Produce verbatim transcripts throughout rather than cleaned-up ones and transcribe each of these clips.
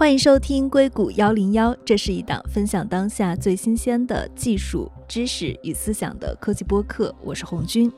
欢迎收听硅谷一零一，这是一档分享当下最新鲜的技术、知识与思想的科技播客，我是红军。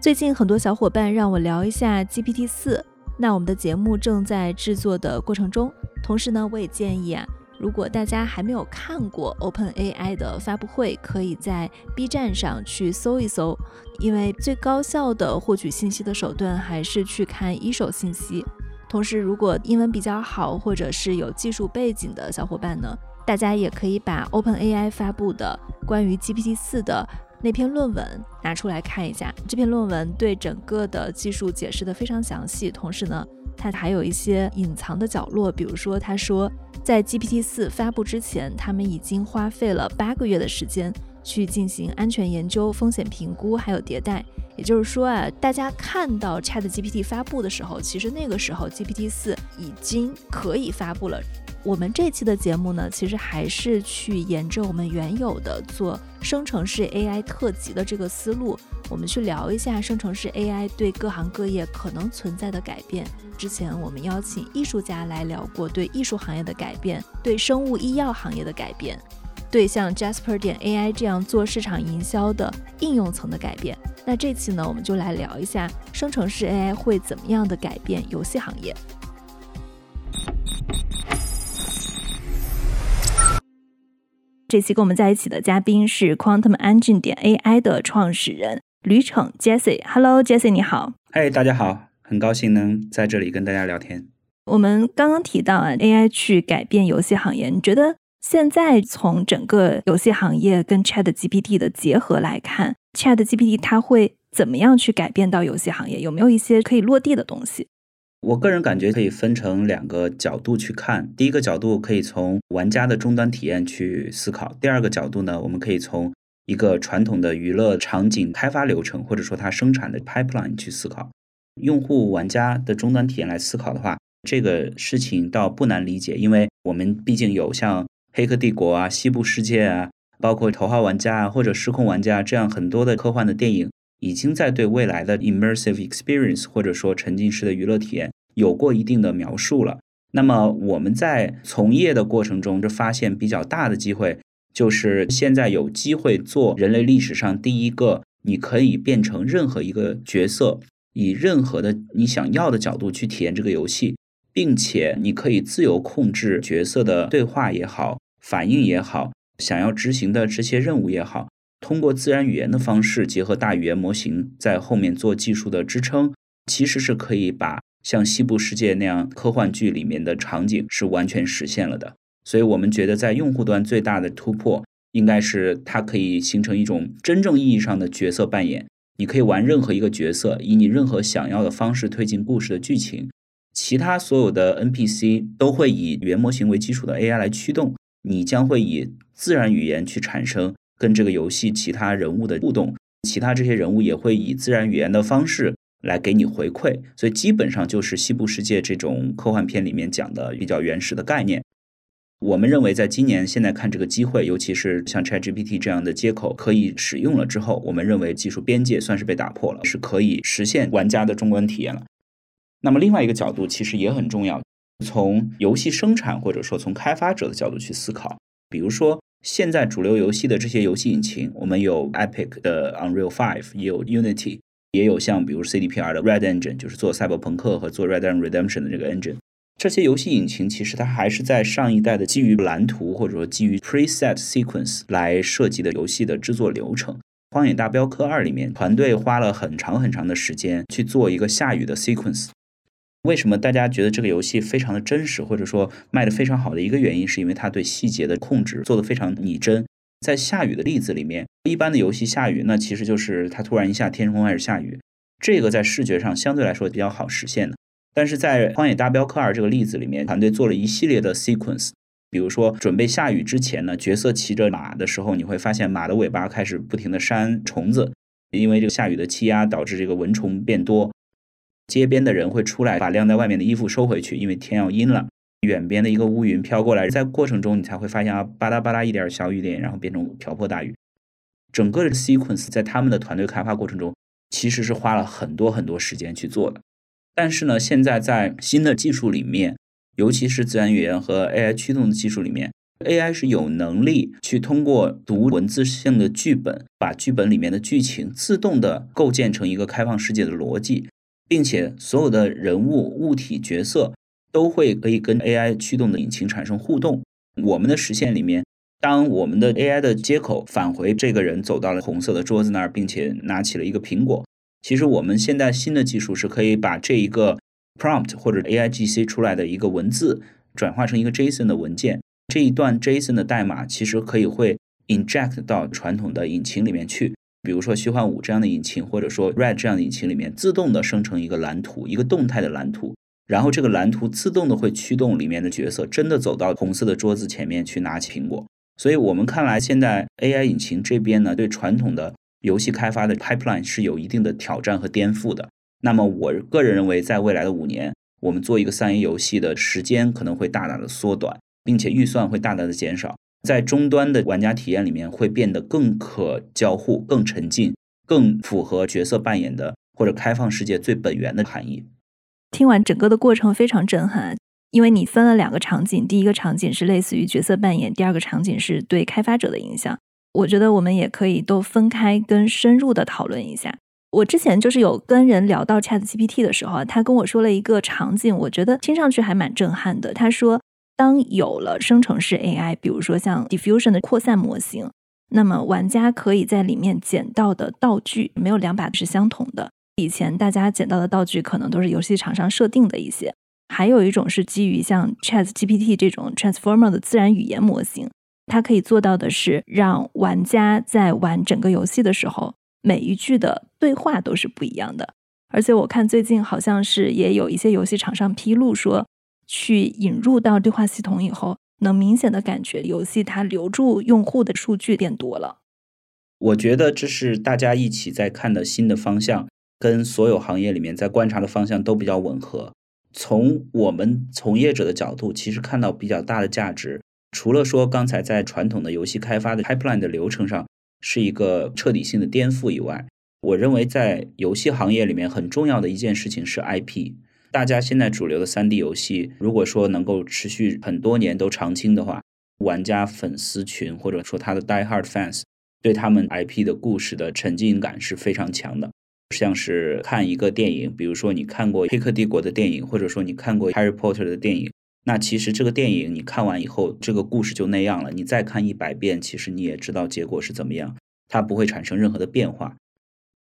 最近很多小伙伴让我聊一下 G P T 四，那我们的节目正在制作的过程中，同时呢，我也建议啊，如果大家还没有看过 OpenAI 的发布会，可以在 B 站上去搜一搜，因为最高效的获取信息的手段还是去看一手信息。同时，如果英文比较好或者是有技术背景的小伙伴呢，大家也可以把 OpenAI 发布的关于 G P T 四 的那篇论文拿出来看一下。这篇论文对整个的技术解释得非常详细，同时呢，它还有一些隐藏的角落，比如说他说在 G P T 四 发布之前，他们已经花费了八个月的时间去进行安全研究、风险评估还有迭代。也就是说啊，大家看到 ChatGPT 发布的时候，其实那个时候 G P T 四 已经可以发布了。我们这期的节目呢，其实还是去沿着我们原有的做生成式 A I 特辑的这个思路，我们去聊一下生成式 A I 对各行各业可能存在的改变。之前我们邀请艺术家来聊过对艺术行业的改变，对生物医药行业的改变，对像 Jasper 点 A I 这样做市场营销的应用层的改变。那这期呢，我们就来聊一下生成式 A I 会怎么样的改变游戏行业。这期跟我们在一起的嘉宾是 QuantumEngine.A I 的创始人吕骋 Jesse。 Hello Jesse， 你好。嗨，大家好，很高兴能在这里跟大家聊天。我们刚刚提到啊 A I 去改变游戏行业，你觉得现在从整个游戏行业跟 ChatGPT 的结合来看， ChatGPT 它会怎么样去改变到游戏行业？有没有一些可以落地的东西？我个人感觉可以分成两个角度去看，第一个角度可以从玩家的终端体验去思考，第二个角度呢，我们可以从一个传统的娱乐场景开发流程，或者说它生产的 pipeline 去思考。用户玩家的终端体验来思考的话，这个事情倒不难理解，因为我们毕竟有像黑客帝国啊、西部世界啊，包括头号玩家啊或者失控玩家这样很多的科幻的电影，已经在对未来的 immersive experience 或者说沉浸式的娱乐体验有过一定的描述了。那么我们在从业的过程中就发现比较大的机会，就是现在有机会做人类历史上第一个你可以变成任何一个角色，以任何的你想要的角度去体验这个游戏，并且你可以自由控制角色的对话也好、反应也好、想要执行的这些任务也好，通过自然语言的方式结合大语言模型在后面做技术的支撑，其实是可以把像西部世界那样科幻剧里面的场景是完全实现了的。所以我们觉得在用户端最大的突破应该是它可以形成一种真正意义上的角色扮演，你可以玩任何一个角色，以你任何想要的方式推进故事的剧情，其他所有的 N P C 都会以原模型为基础的 A I 来驱动，你将会以自然语言去产生跟这个游戏其他人物的互动，其他这些人物也会以自然语言的方式来给你回馈。所以基本上就是西部世界这种科幻片里面讲的比较原始的概念。我们认为在今年现在看这个机会，尤其是像 ChatGPT 这样的接口可以使用了之后，我们认为技术边界算是被打破了，是可以实现玩家的终端体验了。那么另外一个角度其实也很重要，从游戏生产或者说从开发者的角度去思考。比如说现在主流游戏的这些游戏引擎，我们有 Epic 的 Unreal 五， 也有 Unity， 也有像比如 C D P R 的 Red Engine， 就是做赛博朋克和做 Red Dead Redemption 的这个 engine。 这些游戏引擎其实它还是在上一代的基于蓝图或者说基于 preset sequence 来设计的游戏的制作流程。荒野大镖客二里面团队花了很长很长的时间去做一个下雨的 sequence。为什么大家觉得这个游戏非常的真实，或者说卖得非常好的一个原因，是因为它对细节的控制做得非常拟真。在下雨的例子里面，一般的游戏下雨那其实就是它突然一下天空开始下雨，这个在视觉上相对来说比较好实现的。但是在荒野大镖客二这个例子里面，团队做了一系列的 sequence， 比如说准备下雨之前呢，角色骑着马的时候，你会发现马的尾巴开始不停地扇虫子，因为这个下雨的气压导致这个蚊虫变多。街边的人会出来把晾在外面的衣服收回去，因为天要阴了。远边的一个乌云飘过来，在过程中你才会发现啊，巴拉巴拉一点小雨点，然后变成瓢泼大雨。整个的 sequence 在他们的团队开发过程中其实是花了很多很多时间去做的。但是呢，现在在新的技术里面，尤其是自然语言和 A I 驱动的技术里面 ，A I 是有能力去通过读文字性的剧本，把剧本里面的剧情自动的构建成一个开放世界的逻辑，并且所有的人物、物体、角色都会可以跟 A I 驱动的引擎产生互动。我们的实现里面，当我们的 A I 的接口返回这个人走到了红色的桌子那儿，并且拿起了一个苹果，其实我们现在新的技术是可以把这一个 prompt 或者 A I G C 出来的一个文字转化成一个 JSON 的文件，这一段 JSON 的代码其实可以会 inject 到传统的引擎里面去，比如说虚幻五这样的引擎，或者说 Red 这样的引擎里面自动的生成一个蓝图，一个动态的蓝图，然后这个蓝图自动的会驱动里面的角色真的走到红色的桌子前面去拿起苹果。所以我们看来现在 A I 引擎这边呢，对传统的游戏开发的 pipeline 是有一定的挑战和颠覆的。那么我个人认为在未来的五年，我们做一个三 A 游戏的时间可能会大大的缩短，并且预算会大大的减少，在终端的玩家体验里面会变得更可交互、更沉浸、更符合角色扮演的或者开放世界最本源的含义。听完整个的过程非常震撼，因为你分了两个场景，第一个场景是类似于角色扮演，第二个场景是对开发者的影响。我觉得我们也可以都分开跟深入的讨论一下。我之前就是有跟人聊到 ChatGPT 的时候，他跟我说了一个场景，我觉得听上去还蛮震撼的。他说当有了生成式 A I， 比如说像 Diffusion 的扩散模型，那么玩家可以在里面捡到的道具没有两把是相同的，以前大家捡到的道具可能都是游戏厂商设定的一些，还有一种是基于像 ChatGPT 这种 Transformer 的自然语言模型，它可以做到的是让玩家在玩整个游戏的时候，每一句的对话都是不一样的。而且我看最近好像是也有一些游戏厂商披露说，去引入到对话系统以后，能明显的感觉游戏它留住用户的数据变多了。我觉得这是大家一起在看的新的方向，跟所有行业里面在观察的方向都比较吻合。从我们从业者的角度，其实看到比较大的价值，除了说刚才在传统的游戏开发的 pipeline 的流程上是一个彻底性的颠覆以外，我认为在游戏行业里面很重要的一件事情是 I P。 大家现在主流的 三 D 游戏如果说能够持续很多年都长青的话，玩家粉丝群或者说他的 die hard fans 对他们 I P 的故事的沉浸感是非常强的。像是看一个电影，比如说你看过黑客帝国的电影，或者说你看过 Harry Potter 的电影，那其实这个电影你看完以后，这个故事就那样了，你再看一百遍其实你也知道结果是怎么样，它不会产生任何的变化。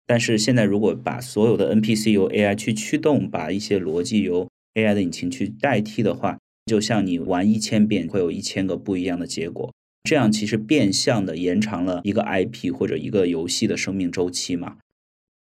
但是现在如果把所有的 N P C 由 A I 去驱动，把一些逻辑由 A I 的引擎去代替的话，就像你玩一千遍会有一千个不一样的结果，这样其实变相的延长了一个 I P 或者一个游戏的生命周期嘛，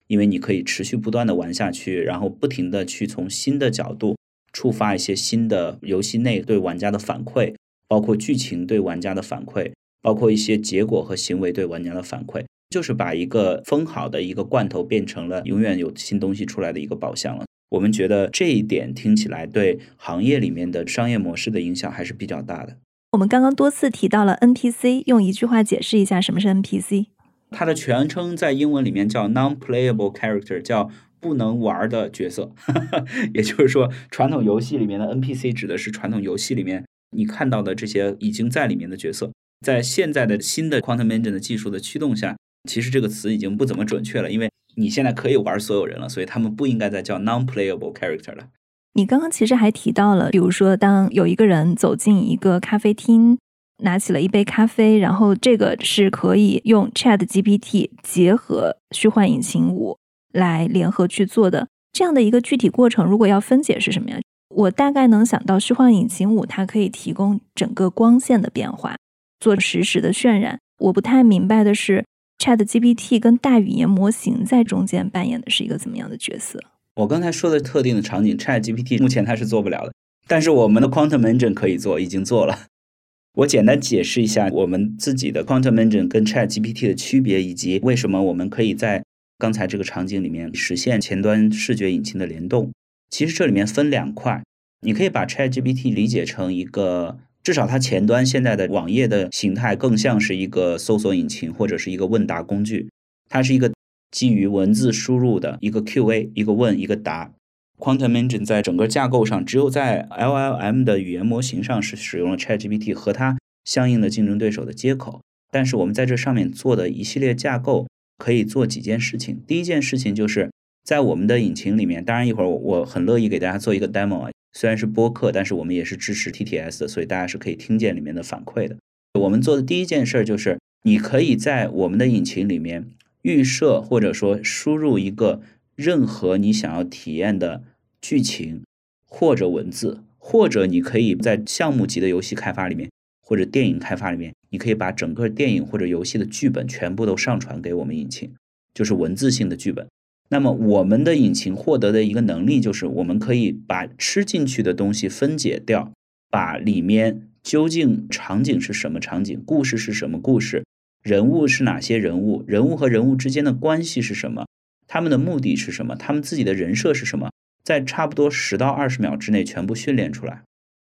因为你可以持续不断的玩下去，然后不停的去从新的角度触发一些新的游戏内对玩家的反馈，包括剧情对玩家的反馈，包括一些结果和行为对玩家的反馈，就是把一个封好的一个罐头变成了永远有新东西出来的一个宝箱了。我们觉得这一点听起来对行业里面的商业模式的影响还是比较大的。我们刚刚多次提到了 N P C， 用一句话解释一下什么是 N P C。它的全称在英文里面叫 non-playable character， 叫不能玩的角色也就是说传统游戏里面的 N P C 指的是传统游戏里面你看到的这些已经在里面的角色。在现在的新的 Quantum Engine 的技术的驱动下，其实这个词已经不怎么准确了，因为你现在可以玩所有人了，所以他们不应该再叫 non-playable character 了。你刚刚其实还提到了，比如说当有一个人走进一个咖啡厅，拿起了一杯咖啡，然后这个是可以用 ChatGPT 结合虚幻引擎五来联合去做的。这样的一个具体过程如果要分解是什么呀？我大概能想到虚幻引擎五它可以提供整个光线的变化，做实时的渲染。我不太明白的是 ChatGPT 跟大语言模型在中间扮演的是一个怎么样的角色。我刚才说的特定的场景 ChatGPT 目前它是做不了的，但是我们的 Quantum Engine 可以做，已经做了。我简单解释一下我们自己的 Quantum Engine 跟 ChatGPT 的区别，以及为什么我们可以在刚才这个场景里面实现前端视觉引擎的联动。其实这里面分两块，你可以把 ChatGPT 理解成一个，至少它前端现在的网页的形态更像是一个搜索引擎或者是一个问答工具，它是一个基于文字输入的一个 Q A， 一个问一个答。Quantum Engine 在整个架构上，只有在 L L M 的语言模型上是使用了 ChatGPT 和它相应的竞争对手的接口。但是我们在这上面做的一系列架构可以做几件事情。第一件事情就是在我们的引擎里面，当然一会儿 我, 我很乐意给大家做一个 demo， 虽然是播客，但是我们也是支持 T T S 的，所以大家是可以听见里面的反馈的。我们做的第一件事就是你可以在我们的引擎里面预设或者说输入一个任何你想要体验的剧情或者文字，或者你可以在项目级的游戏开发里面或者电影开发里面，你可以把整个电影或者游戏的剧本全部都上传给我们引擎，就是文字性的剧本。那么我们的引擎获得的一个能力就是我们可以把吃进去的东西分解掉，把里面究竟场景是什么场景，故事是什么故事，人物是哪些人物，人物和人物之间的关系是什么，他们的目的是什么，他们自己的人设是什么，在差不多十到二十秒之内全部训练出来，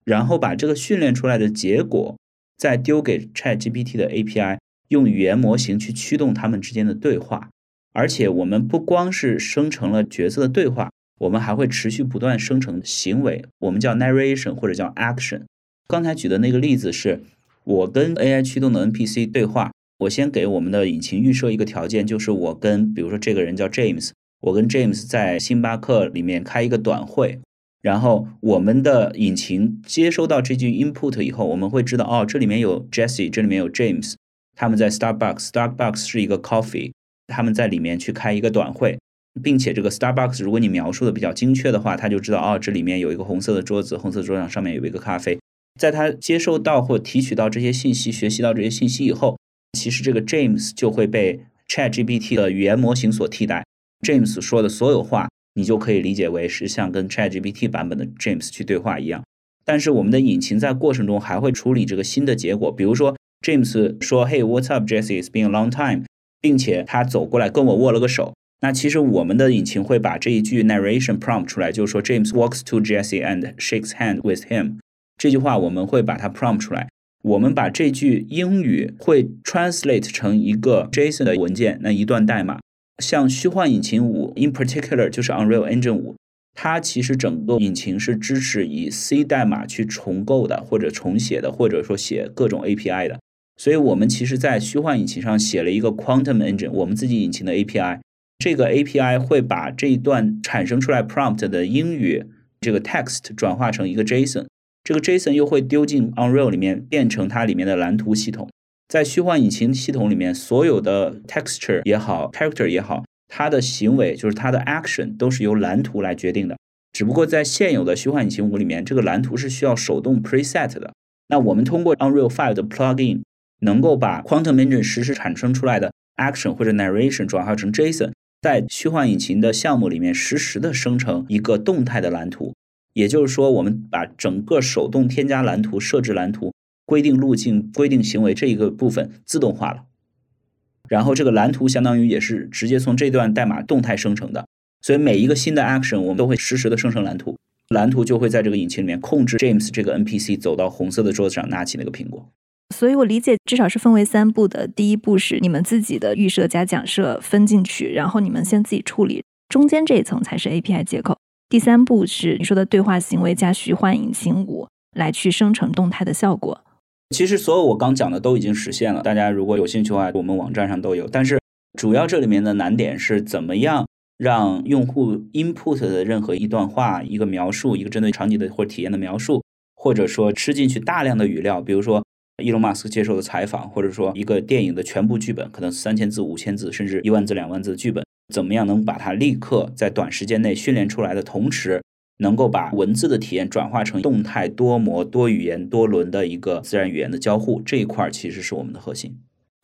然后把这个训练出来的结果再丢给 ChatGPT 的 A P I， 用语言模型去驱动他们之间的对话。而且我们不光是生成了角色的对话，我们还会持续不断生成行为，我们叫 narration 或者叫 action。刚才举的那个例子是我跟 A I 驱动的 N P C 对话，我先给我们的引擎预设一个条件，就是我跟比如说这个人叫 James， 我跟 James 在星巴克里面开一个短会，然后我们的引擎接收到这句 input 以后，我们会知道哦，这里面有 Jesse， 这里面有 James， 他们在 Starbucks， Starbucks 是一个 coffee， 他们在里面去开一个短会，并且这个 Starbucks 如果你描述的比较精确的话，他就知道哦，这里面有一个红色的桌子，红色桌上上面有一个咖啡。在他接受到或提取到这些信息，学习到这些信息以后，其实这个 James 就会被 ChatGPT 的语言模型所替代。James 说的所有话，你就可以理解为是像跟 ChatGPT 版本的 James 去对话一样。但是我们的引擎在过程中还会处理这个新的结果，比如说 James 说 Hey what's up Jesse it's been a long time， 并且他走过来跟我握了个手。那其实我们的引擎会把这一句 narration prompt 出来，就是说 James walks to Jesse and shakes hand with him， 这句话我们会把它 prompt 出来。我们把这句英语会 translate 成一个 JSON 的文件，那一段代码。像虚幻引擎五 in particular 就是 Unreal Engine 五，它其实整个引擎是支持以 C 代码去重构的，或者重写的，或者说写各种 A P I 的。所以我们其实在虚幻引擎上写了一个 Quantum Engine， 我们自己引擎的 A P I， 这个 A P I 会把这一段产生出来 prompt 的英语这个 text 转化成一个 JSON，这个 JSON 又会丢进 Unreal 里面，变成它里面的蓝图系统。在虚幻引擎系统里面，所有的 texture 也好， character 也好，它的行为就是它的 action 都是由蓝图来决定的。只不过在现有的虚幻引擎五里面，这个蓝图是需要手动 preset 的。那我们通过 Unreal 五的 plugin 能够把 Quantum Engine 实时产生出来的 action 或者 narration 转化成 JSON， 在虚幻引擎的项目里面实时的生成一个动态的蓝图。也就是说，我们把整个手动添加蓝图、设置蓝图、规定路径、规定行为这一个部分自动化了。然后这个蓝图相当于也是直接从这段代码动态生成的，所以每一个新的 action 我们都会实时的生成蓝图，蓝图就会在这个引擎里面控制 James 这个 N P C 走到红色的桌子上拿起那个苹果。所以我理解至少是分为三步的，第一步是你们自己的预设加讲设分进去，然后你们先自己处理，中间这一层才是 A P I 接口。第三步是你说的对话行为加虚幻引擎五来去生成动态的效果。其实所有我刚讲的都已经实现了，大家如果有兴趣的话，我们网站上都有。但是主要这里面的难点是怎么样让用户 input 的任何一段话、一个描述、一个针对场景的或者体验的描述，或者说吃进去大量的语料，比如说 Elon Musk 接受的采访，或者说一个电影的全部剧本，可能三千字、五千字，甚至一万字、两万字的剧本，怎么样能把它立刻在短时间内训练出来的同时，能够把文字的体验转化成动态、多模、多语言、多轮的一个自然语言的交互，这一块其实是我们的核心。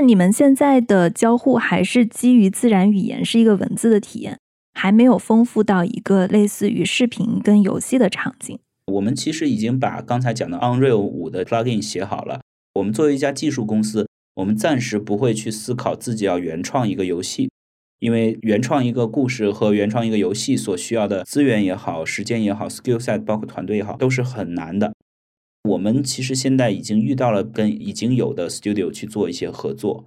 你们现在的交互还是基于自然语言，是一个文字的体验，还没有丰富到一个类似于视频跟游戏的场景。我们其实已经把刚才讲的 Unreal 五的 plugin 写好了。我们作为一家技术公司，我们暂时不会去思考自己要原创一个游戏，因为原创一个故事和原创一个游戏所需要的资源也好、时间也好、 skill set 包括团队也好，都是很难的。我们其实现在已经遇到了跟已经有的 studio 去做一些合作。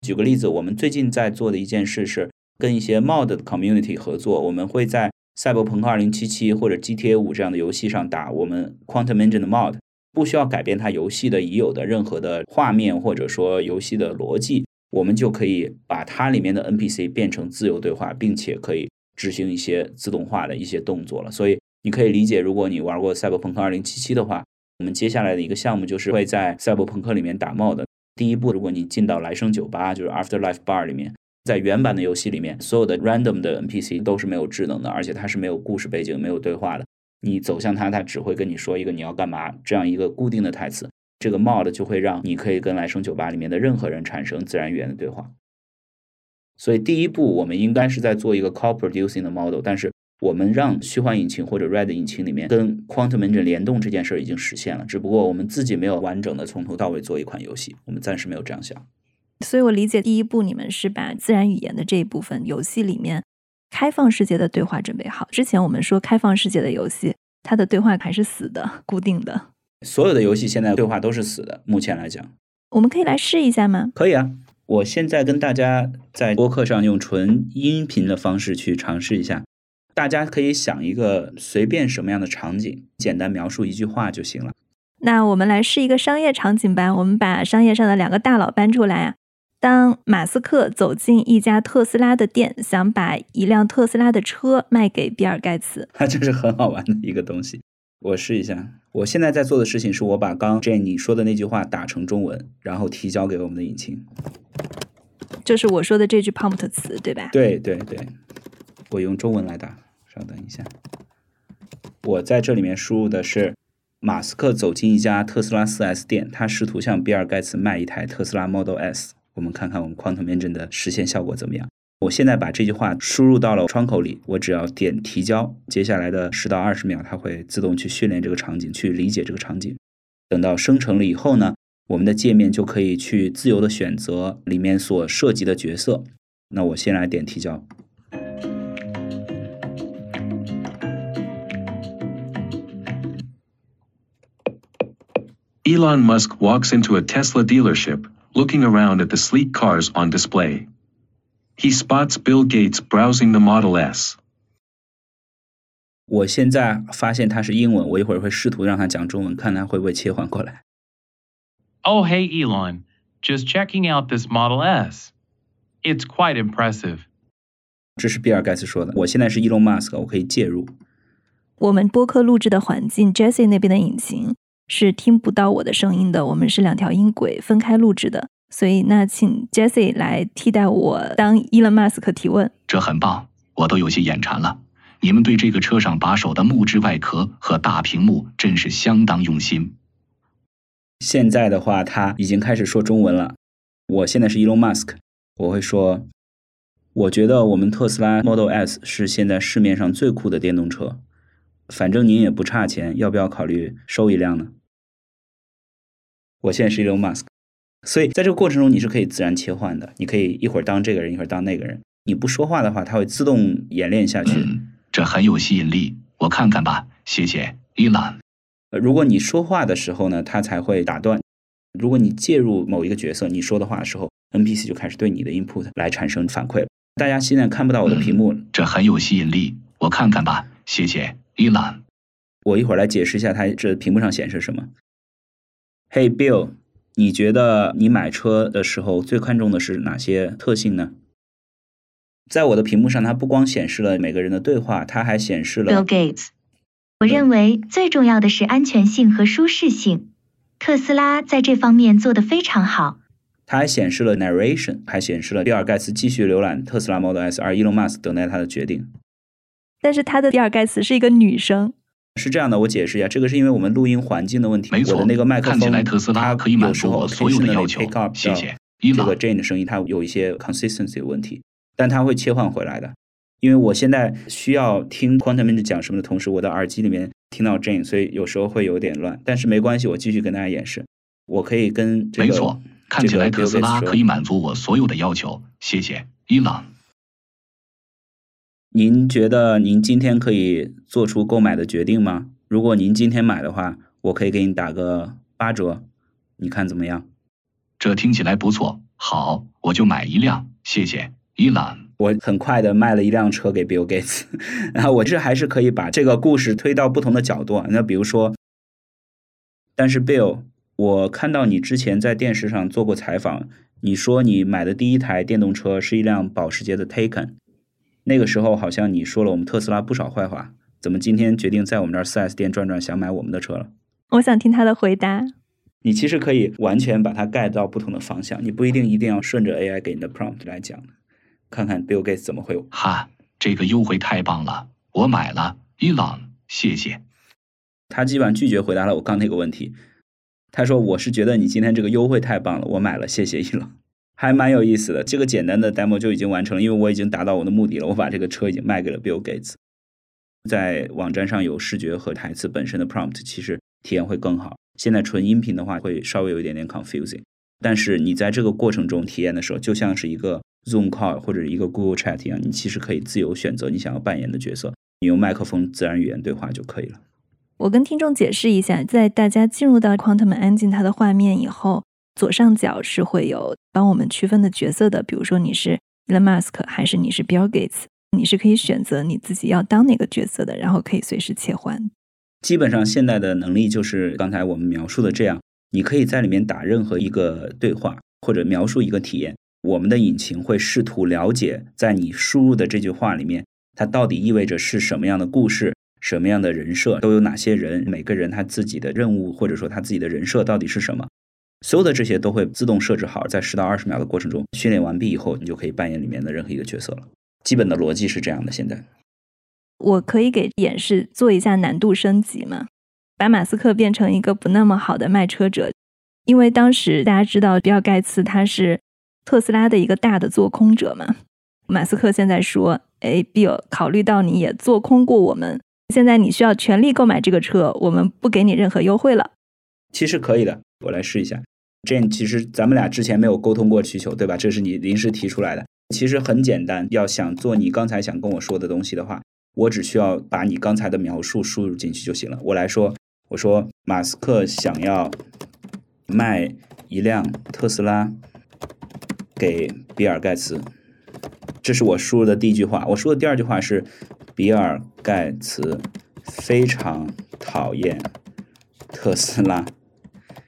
举个例子，我们最近在做的一件事是跟一些 mod community 合作，我们会在赛博朋克二零七七或者 G T A 五这样的游戏上打我们 QuantumEngine 的 mod， 不需要改变它游戏的已有的任何的画面或者说游戏的逻辑，我们就可以把它里面的 N P C 变成自由对话，并且可以执行一些自动化的一些动作了。所以你可以理解，如果你玩过赛博朋克二零七七的话，我们接下来的一个项目就是会在赛博朋克里面打 mod。 第一步，如果你进到来生酒吧，就是 Afterlife Bar 里面，在原版的游戏里面，所有的 random 的 N P C 都是没有智能的，而且它是没有故事背景、没有对话的。你走向它，它只会跟你说一个你要干嘛这样一个固定的台词。这个 mod 就会让你可以跟来生酒吧里面的任何人产生自然语言的对话。所以第一步，我们应该是在做一个 co-producing 的 model， 但是我们让虚幻引擎或者 Red 引擎里面跟 QuantumEngine 联动这件事已经实现了，只不过我们自己没有完整的从头到尾做一款游戏，我们暂时没有这样想。所以我理解第一步你们是把自然语言的这一部分游戏里面开放世界的对话准备好。之前我们说开放世界的游戏它的对话还是死的固定的，所有的游戏现在对话都是死的，目前来讲。我们可以来试一下吗？可以啊，我现在跟大家在播客上用纯音频的方式去尝试一下。大家可以想一个随便什么样的场景，简单描述一句话就行了。那我们来试一个商业场景吧，我们把商业上的两个大佬搬出来啊。当马斯克走进一家特斯拉的店，想把一辆特斯拉的车卖给比尔盖茨，它这是很好玩的一个东西。我试一下，我现在在做的事情是我把刚 Jane 你说的那句话打成中文，然后提交给我们的引擎。就是我说的这句 prompt 词对吧？对对对，我用中文来打，稍等一下。我在这里面输入的是马斯克走进一家特斯拉 四 S 店，他试图向比尔盖茨卖一台特斯拉 Model S。我们看看我们 QuantumEngine 的实现效果怎么样。我现在把这句话输入到了窗口里，我只要点提交，接下来的十到二十秒它会自动去训练这个场景，去理解这个场景。等到生成了以后呢，我们的界面就可以去自由的选择里面所涉及的角色。那我先来点提交。Elon Musk walks into a Tesla dealership, looking around at the sleek cars on display. He spots Bill Gates browsing the Model S. 我现在发现它是英文，我一会儿会试图让它讲中文，看它会不会切换过来。Oh, hey Elon, just checking out this Model S. It's quite impressive. 这是比尔盖茨说的。我现在是 Elon Musk， 我可以介入。我们播客录制的环境 Jesse 那边的引擎是听不到我的声音的，我们是两条音轨分开录制的，所以那请 Jesse 来替代我当 Elon Musk 提问。这很棒，我都有些眼馋了。你们对这个车上把手的木质外壳和大屏幕真是相当用心。现在的话，他已经开始说中文了。我现在是 Elon Musk， 我会说，我觉得我们特斯拉 Model S 是现在市面上最酷的电动车。反正您也不差钱，要不要考虑收一辆呢？我现在是 Elon Musk， 所以在这个过程中你是可以自然切换的，你可以一会儿当这个人，一会儿当那个人。你不说话的话，它会自动演练下去。嗯，这很有吸引力，我看看吧，谢谢 Elon。如果你说话的时候呢，它才会打断。如果你介入某一个角色，你说的话的时候 ，N P C 就开始对你的 input 来产生反馈了。大家现在看不到我的屏幕了。嗯，这很有吸引力，我看看吧，谢谢 Elon。我一会儿来解释一下它这屏幕上显示什么。Hey Bill， 你觉得你买车的时候最看重的是哪些特性呢？在我的屏幕上，它不光显示了每个人的对话，它还显示了 Bill Gates。我认为最重要的是安全性和舒适性，特斯拉在这方面做得非常好。它还显示了 narration， 还显示了比尔盖茨继续浏览特斯拉 Model S， 而 Elon Musk 等待他的决定。但是他的比尔盖茨是一个女生。是这样的，我解释一下，这个是因为我们录音环境的问题。没错，我的那个麦克风看起来特斯拉可以满足我所有的要求。谢谢。这个 Jane 的声音它有一些 consistency 问题，但它会切换回来的。因为我现在需要听 QuantumEngine 讲什么的同时，我的耳机里面听到 Jane， 所以有时候会有点乱，但是没关系，我继续跟大家演示。我可以跟这个没错，看起来特斯拉可以满足我所有的要求。谢谢 Elon。您觉得您今天可以做出购买的决定吗？如果您今天买的话，我可以给你打个八折，你看怎么样？这听起来不错，好，我就买一辆，谢谢，伊朗。我很快的卖了一辆车给 Bill Gates。 然后我这还是可以把这个故事推到不同的角度，那比如说，但是 Bill， 我看到你之前在电视上做过采访，你说你买的第一台电动车是一辆保时捷的 Taycan， 那个时候好像你说了我们特斯拉不少坏话，怎么今天决定在我们这儿 四 S 店转转，想买我们的车了？我想听他的回答。你其实可以完全把它盖到不同的方向，你不一定一定要顺着 A I 给你的 prompt 来讲。看看 Bill Gates 怎么回我。哈，这个优惠太棒了，我买了 Elon， 谢谢。他基本上拒绝回答了我刚那个问题，他说我是觉得你今天这个优惠太棒了，我买了，谢谢 Elon。 还蛮有意思的，这个简单的 demo 就已经完成了，因为我已经达到我的目的了，我把这个车已经卖给了 Bill Gates。 在网站上有视觉和台词本身的 prompt， 其实体验会更好，现在纯音频的话会稍微有一点点 confusing， 但是你在这个过程中体验的时候，就像是一个 Zoom call 或者一个 Google Chat 一样，你其实可以自由选择你想要扮演的角色，你用麦克风自然语言对话就可以了。我跟听众解释一下，在大家进入到 QuantumEngine 它的画面以后，左上角是会有帮我们区分的角色的，比如说你是 Elon Musk 还是你是 Bill Gates， 你是可以选择你自己要当哪个角色的，然后可以随时切换。基本上现在的能力就是刚才我们描述的这样，你可以在里面打任何一个对话或者描述一个体验，我们的引擎会试图了解在你输入的这句话里面它到底意味着是什么样的故事，什么样的人设，都有哪些人，每个人他自己的任务或者说他自己的人设到底是什么，所有的这些都会自动设置好，在十到二十秒的过程中训练完毕以后，你就可以扮演里面的任何一个角色了。基本的逻辑是这样的。现在我可以给演示做一下难度升级吗？把马斯克变成一个不那么好的卖车者，因为当时大家知道比尔盖茨他是特斯拉的一个大的做空者嘛。马斯克现在说，哎 Bill， 考虑到你也做空过我们，现在你需要全力购买这个车，我们不给你任何优惠了。其实可以的，我来试一下。这其实咱们俩之前没有沟通过需求，对吧？这是你临时提出来的，其实很简单，要想做你刚才想跟我说的东西的话，我只需要把你刚才的描述输入进去就行了。我来说，我说马斯克想要卖一辆特斯拉给比尔盖茨，这是我输入的第一句话。我说的第二句话是，比尔盖茨非常讨厌特斯拉，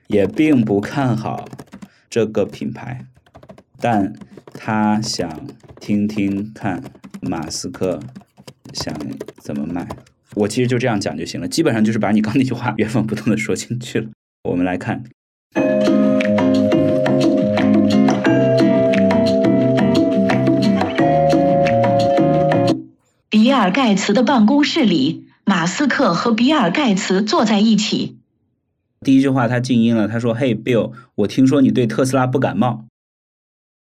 也并不看好这个品牌，但他想听听看马斯克想怎么卖。我其实就这样讲就行了，基本上就是把你刚那句话原封不动的说进去了。我们来看，比尔盖茨的办公室里，马斯克和比尔盖茨坐在一起。第一句话他静音了，他说 Hey Bill， 我听说你对特斯拉不感冒。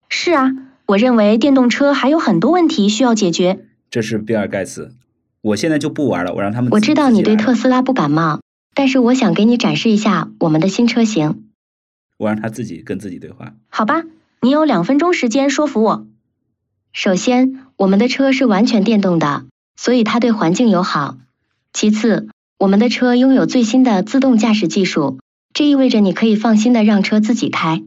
是啊，我认为电动车还有很多问题需要解决。这是比尔盖茨，我现在就不玩了，我让他们。我知道你对特斯拉不感冒，但是我想给你展示一下我们的新车型。我让他自己跟自己对话。好吧，你有两分钟时间说服我。首先，我们的车是完全电动的，所以它对环境友好。其次，我们的车拥有最新的自动驾驶技术，这意味着你可以放心的让车自己开。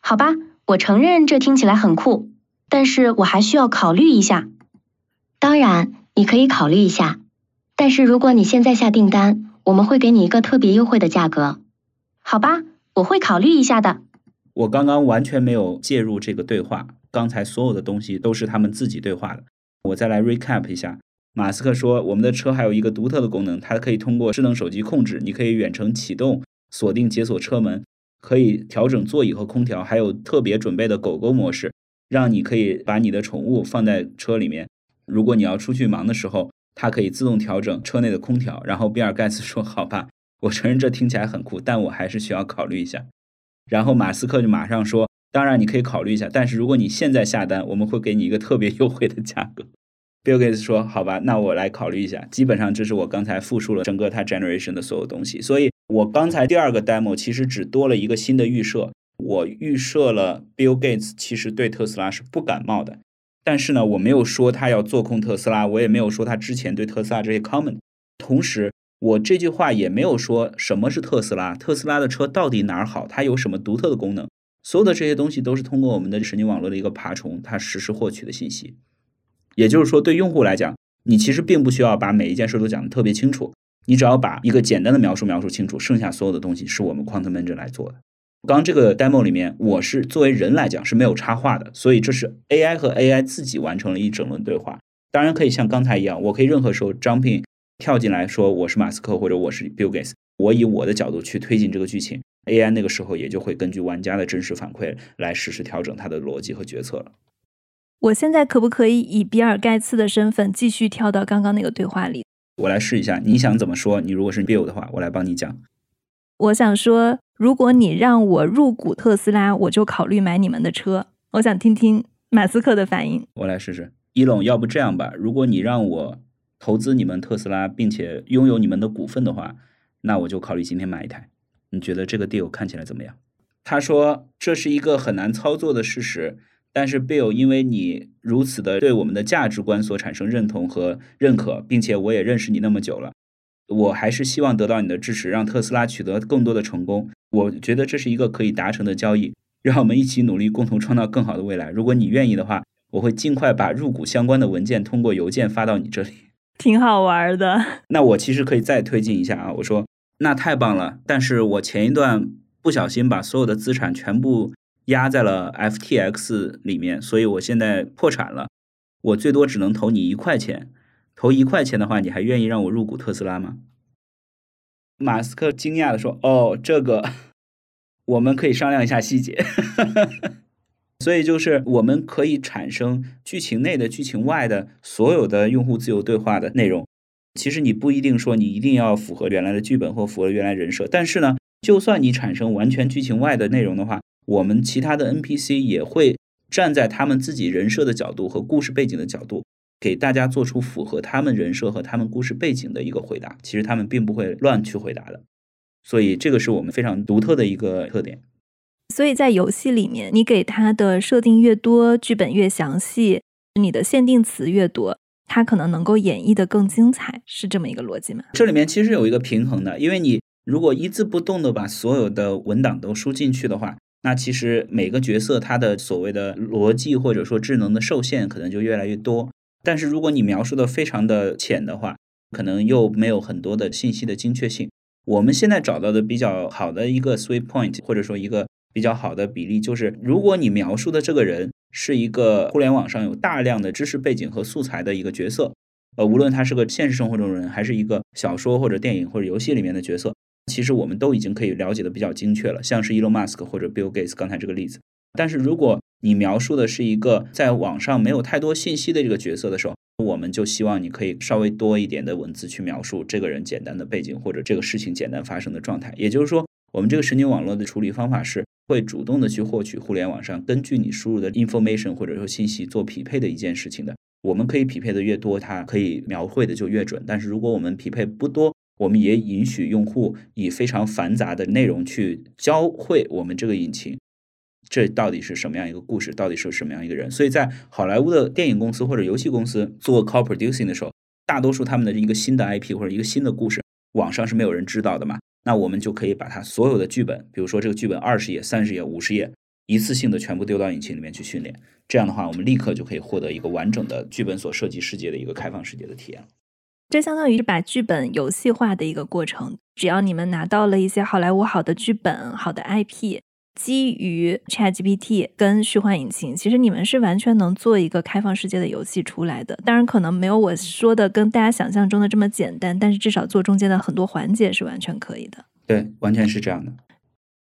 好吧，我承认这听起来很酷，但是我还需要考虑一下。当然，你可以考虑一下，但是如果你现在下订单，我们会给你一个特别优惠的价格。好吧，我会考虑一下的。我刚刚完全没有介入这个对话，刚才所有的东西都是他们自己对话的。我再来 recap 一下，马斯克说，我们的车还有一个独特的功能，它可以通过智能手机控制，你可以远程启动、锁定、解锁车门，可以调整座椅和空调，还有特别准备的狗狗模式，让你可以把你的宠物放在车里面。如果你要出去忙的时候，它可以自动调整车内的空调。然后比尔盖茨说，好吧，我承认这听起来很酷，但我还是需要考虑一下。然后马斯克就马上说，当然你可以考虑一下，但是如果你现在下单，我们会给你一个特别优惠的价格。 Bill Gates 说，好吧，那我来考虑一下。基本上这是我刚才复述了整个他 generation 的所有东西，所以我刚才第二个 demo 其实只多了一个新的预设。我预设了 Bill Gates 其实对特斯拉是不感冒的，但是呢，我没有说他要做空特斯拉，我也没有说他之前对特斯拉这些 comment。 同时，我这句话也没有说什么是特斯拉，特斯拉的车到底哪儿好，它有什么独特的功能，所有的这些东西都是通过我们的神经网络的一个爬虫，它实时获取的信息。也就是说，对用户来讲，你其实并不需要把每一件事都讲得特别清楚，你只要把一个简单的描述描述清楚，剩下所有的东西是我们 Quantum Engine 来做的。刚刚这个 demo 里面，我是作为人来讲是没有插话的，所以这是 A I 和 A I 自己完成了一整轮对话。当然可以像刚才一样，我可以任何时候 jump in 跳进来说我是马斯克或者我是 Bill Gates， 我以我的角度去推进这个剧情， A I 那个时候也就会根据玩家的真实反馈来实时调整它的逻辑和决策了。我现在可不可以以比尔盖茨的身份继续跳到刚刚那个对话里？我来试一下，你想怎么说？你如果是 Bill 的话，我来帮你讲。我想说，如果你让我入股特斯拉，我就考虑买你们的车。我想听听马斯克的反应。我来试试。Elon，要不这样吧，如果你让我投资你们特斯拉，并且拥有你们的股份的话，那我就考虑今天买一台。你觉得这个 deal 看起来怎么样？他说，这是一个很难操作的事实。但是 Bill， 因为你如此的对我们的价值观所产生认同和认可，并且我也认识你那么久了，我还是希望得到你的支持，让特斯拉取得更多的成功。我觉得这是一个可以达成的交易，让我们一起努力，共同创造更好的未来。如果你愿意的话，我会尽快把入股相关的文件通过邮件发到你这里。挺好玩的。那我其实可以再推进一下啊，我说那太棒了，但是我前一段不小心把所有的资产全部压在了 F T X 里面，所以我现在破产了，我最多只能投你一块钱。投一块钱的话，你还愿意让我入股特斯拉吗？马斯克惊讶的说，哦，这个我们可以商量一下细节。所以就是我们可以产生剧情内的剧情外的所有的用户自由对话的内容。其实你不一定说你一定要符合原来的剧本或符合原来人设，但是呢，就算你产生完全剧情外的内容的话，我们其他的 N P C 也会站在他们自己人设的角度和故事背景的角度，给大家做出符合他们人设和他们故事背景的一个回答。其实他们并不会乱去回答的，所以这个是我们非常独特的一个特点。所以在游戏里面，你给它的设定越多，剧本越详细，你的限定词越多，它可能能够演绎的更精彩，是这么一个逻辑吗？这里面其实有一个平衡的，因为你如果一字不动的把所有的文档都输进去的话，那其实每个角色他的所谓的逻辑或者说智能的受限可能就越来越多。但是如果你描述的非常的浅的话，可能又没有很多的信息的精确性。我们现在找到的比较好的一个 sweet point 或者说一个比较好的比例，就是如果你描述的这个人是一个互联网上有大量的知识背景和素材的一个角色，呃，无论他是个现实生活中的人还是一个小说或者电影或者游戏里面的角色，其实我们都已经可以了解的比较精确了，像是 Elon Musk 或者 Bill Gates 刚才这个例子。但是如果你描述的是一个在网上没有太多信息的这个角色的时候，我们就希望你可以稍微多一点的文字去描述这个人简单的背景或者这个事情简单发生的状态。也就是说，我们这个神经网络的处理方法是会主动的去获取互联网上根据你输入的 information 或者说信息做匹配的一件事情的。我们可以匹配的越多，它可以描绘的就越准。但是如果我们匹配不多，我们也允许用户以非常繁杂的内容去教会我们这个引擎，这到底是什么样一个故事，到底是什么样一个人。所以在好莱坞的电影公司或者游戏公司做 co-producing 的时候，大多数他们的一个新的 I P 或者一个新的故事，网上是没有人知道的嘛，那我们就可以把它所有的剧本，比如说这个剧本二十页、三十页、五十页，一次性的全部丢到引擎里面去训练。这样的话，我们立刻就可以获得一个完整的剧本所设计世界的一个开放世界的体验。这相当于是把剧本游戏化的一个过程。只要你们拿到了一些好莱坞好的剧本、好的 I P， 基于 ChatGPT 跟虚幻引擎，其实你们是完全能做一个开放世界的游戏出来的。当然可能没有我说的跟大家想象中的这么简单，但是至少做中间的很多环节是完全可以的。对，完全是这样的。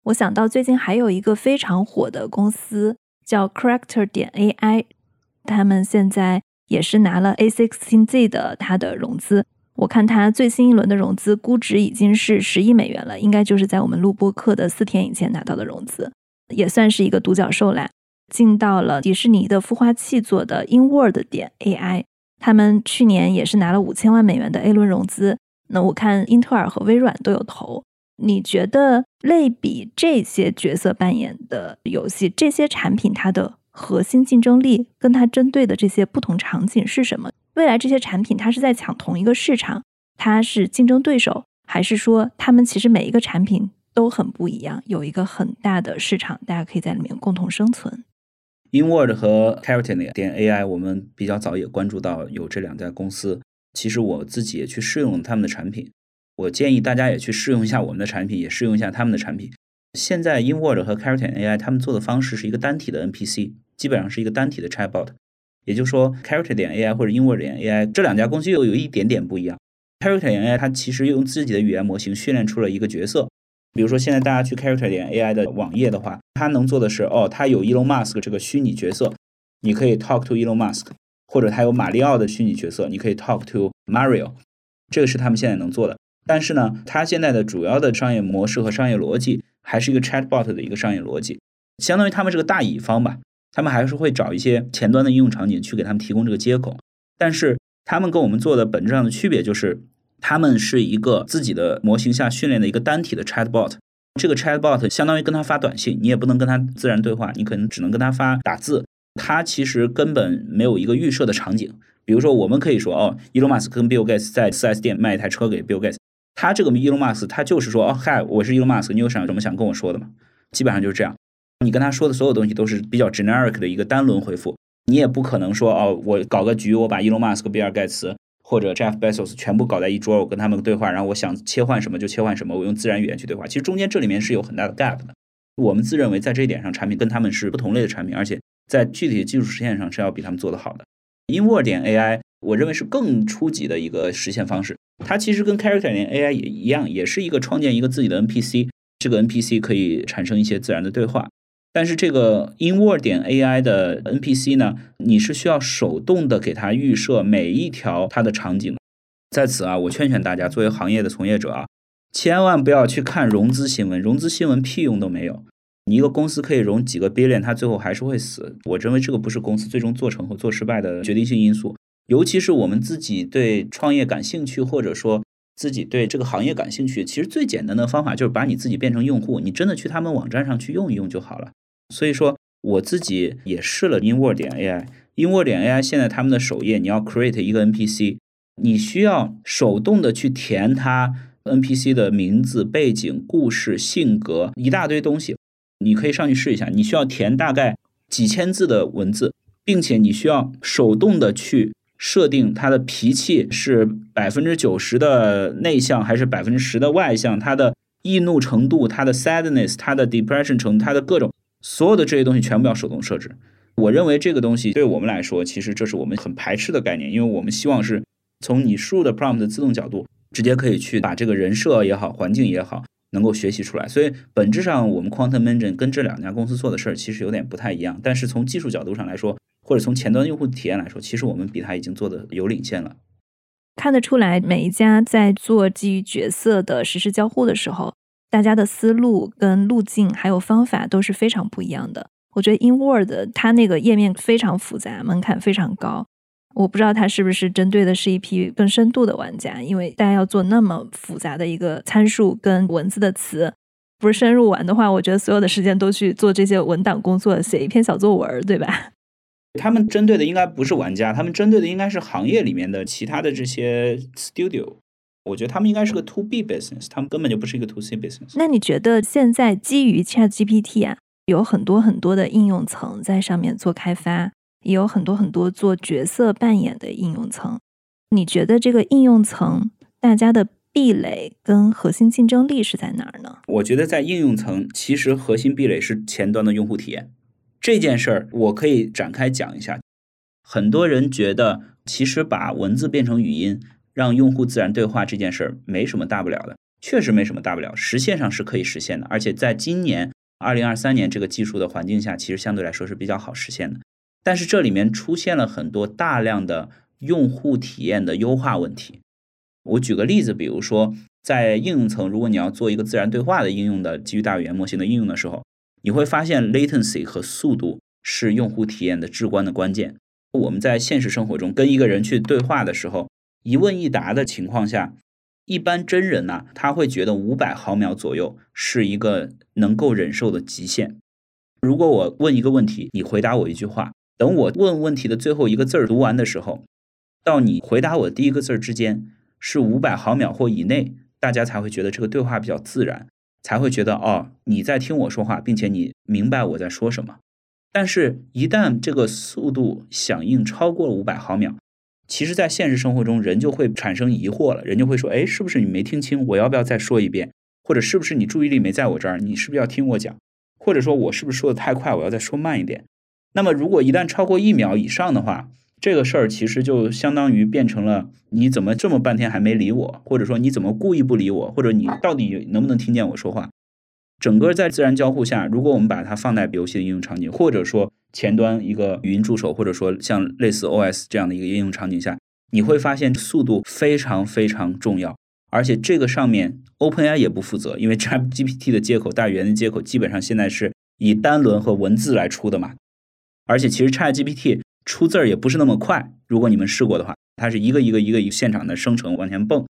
我想到最近还有一个非常火的公司叫 Character.A I， 他们现在也是拿了 A十六Z 的它的融资，我看它最新一轮的融资估值已经是十亿美元了，应该就是在我们录播课的四天以前拿到的融资，也算是一个独角兽啦。进到了迪士尼的孵化器做的 Inworld.A I， 他们去年也是拿了五千万美元的 A 轮融资，那我看英特尔和微软都有投。你觉得类比这些角色扮演的游戏，这些产品它的核心竞争力跟它针对的这些不同场景是什么？未来这些产品它是在抢同一个市场，它是竞争对手，还是说他们其实每一个产品都很不一样，有一个很大的市场，大家可以在里面共同生存？ Inworld 和 Character.ai 我们比较早也关注到有这两家公司，其实我自己也去试用他们的产品，我建议大家也去试用一下我们的产品，也试用一下他们的产品。现在 Inworld 和 Character.ai 他们做的方式是一个单体的 N P C， 基本上是一个单体的 Chatbot， 也就是说 Character.ai 或者 Inworld.ai 这两家公司又有一点点不一样。 Character.ai 它其实用自己的语言模型训练出了一个角色，比如说现在大家去 Character.ai 的网页的话，它能做的是哦，它有 Elon Musk 这个虚拟角色，你可以 talk to Elon Musk， 或者它有马里奥的虚拟角色，你可以 talk to Mario， 这个是他们现在能做的。但是呢，它现在的主要的商业模式和商业逻辑还是一个 chatbot 的一个商业逻辑，相当于他们是个大乙方吧，他们还是会找一些前端的应用场景去给他们提供这个接口。但是他们跟我们做的本质上的区别就是，他们是一个自己的模型下训练的一个单体的 chatbot， 这个 chatbot 相当于跟他发短信，你也不能跟他自然对话，你可能只能跟他发打字，他其实根本没有一个预设的场景。比如说我们可以说哦，伊隆马斯克跟 Bill Gates 在 四 S 店卖一台车给 Bill Gates，他这个 Elon Musk 他就是说哦，嗨，我是 Elon Musk， 你有什么想跟我说的吗？基本上就是这样，你跟他说的所有东西都是比较 generic 的一个单轮回复，你也不可能说哦，我搞个局，我把 Elon Musk、比尔盖茨或者 Jeff Bezos 全部搞在一桌，我跟他们对话，然后我想切换什么就切换什么，我用自然语言去对话。其实中间这里面是有很大的 gap 的，我们自认为在这一点上，产品跟他们是不同类的产品，而且在具体的技术实现上是要比他们做得好的。Inworld.ai 我认为是更初级的一个实现方式。它其实跟 Character.ai 也一样，也是一个创建一个自己的 N P C， 这个 N P C 可以产生一些自然的对话。但是这个 Inworld.ai 的 N P C 呢，你是需要手动的给它预设每一条它的场景。在此啊，我劝劝大家，作为行业的从业者啊，千万不要去看融资新闻，融资新闻屁用都没有。你一个公司可以融几个 billion， 它最后还是会死。我认为这个不是公司最终做成和做失败的决定性因素。尤其是我们自己对创业感兴趣，或者说自己对这个行业感兴趣，其实最简单的方法就是把你自己变成用户，你真的去他们网站上去用一用就好了。所以说我自己也试了 Inworld.ai， Inworld.ai 现在他们的首页你要 create 一个 N P C， 你需要手动的去填它 N P C 的名字、背景、故事、性格，一大堆东西，你可以上去试一下，你需要填大概几千字的文字，并且你需要手动的去设定他的脾气是 百分之九十 的内向还是 百分之十 的外向，他的易怒程度，他的 sadness， 他的 depression 程度，他的各种所有的这些东西全部要手动设置。我认为这个东西对我们来说，其实这是我们很排斥的概念，因为我们希望是从你输入的 prompt 的自动角度直接可以去把这个人设也好，环境也好，能够学习出来。所以本质上我们 Quantum Engine 跟这两家公司做的事儿其实有点不太一样，但是从技术角度上来说，或者从前端用户体验来说，其实我们比他已经做的有领先了。看得出来，每一家在做基于角色的实时交互的时候，大家的思路跟路径还有方法都是非常不一样的。我觉得 Inworld 它那个页面非常复杂，门槛非常高，我不知道它是不是针对的是一批更深度的玩家，因为大家要做那么复杂的一个参数跟文字的词，不是深入玩的话，我觉得所有的时间都去做这些文档工作，写一篇小作文，对吧？他们针对的应该不是玩家，他们针对的应该是行业里面的其他的这些 studio。 我觉得他们应该是个 to B business， 他们根本就不是一个 to C business。 那你觉得现在基于 ChatGPT 啊，有很多很多的应用层在上面做开发，也有很多很多做角色扮演的应用层，你觉得这个应用层大家的壁垒跟核心竞争力是在哪儿呢？我觉得在应用层其实核心壁垒是前端的用户体验。这件事儿我可以展开讲一下。很多人觉得其实把文字变成语音，让用户自然对话这件事儿没什么大不了的，确实没什么大不了，实现上是可以实现的，而且在今年二零二三年这个技术的环境下，其实相对来说是比较好实现的。但是这里面出现了很多大量的用户体验的优化问题。我举个例子，比如说在应用层，如果你要做一个自然对话的应用的基于大语言模型的应用的时候，你会发现 latency 和速度是用户体验的至关的关键。我们在现实生活中跟一个人去对话的时候，一问一答的情况下，一般真人呢、啊，他会觉得五百毫秒左右是一个能够忍受的极限。如果我问一个问题，你回答我一句话，等我问问题的最后一个字儿读完的时候，到你回答我第一个字儿之间是五百毫秒或以内，大家才会觉得这个对话比较自然，才会觉得哦，你在听我说话，并且你明白我在说什么。但是一旦这个速度响应超过了五百毫秒，其实在现实生活中人就会产生疑惑了，人就会说，哎，是不是你没听清，我要不要再说一遍？或者是不是你注意力没在我这儿，你是不是要听我讲？或者说我是不是说的太快，我要再说慢一点？那么如果一旦超过一秒以上的话，这个事儿其实就相当于变成了你怎么这么半天还没理我，或者说你怎么故意不理我，或者你到底能不能听见我说话。整个在自然交互下，如果我们把它放在游戏的应用场景，或者说前端一个语音助手，或者说像类似 O S 这样的一个应用场景下，你会发现速度非常非常重要。而且这个上面 OpenAI 也不负责，因为 ChatGPT 的接口，大语言的接口基本上现在是以单轮和文字来出的嘛。而且其实 ChatGPT出字儿也不是那么快，如果你们试过的话，它是一个一个一个一个现场的生成往前蹦。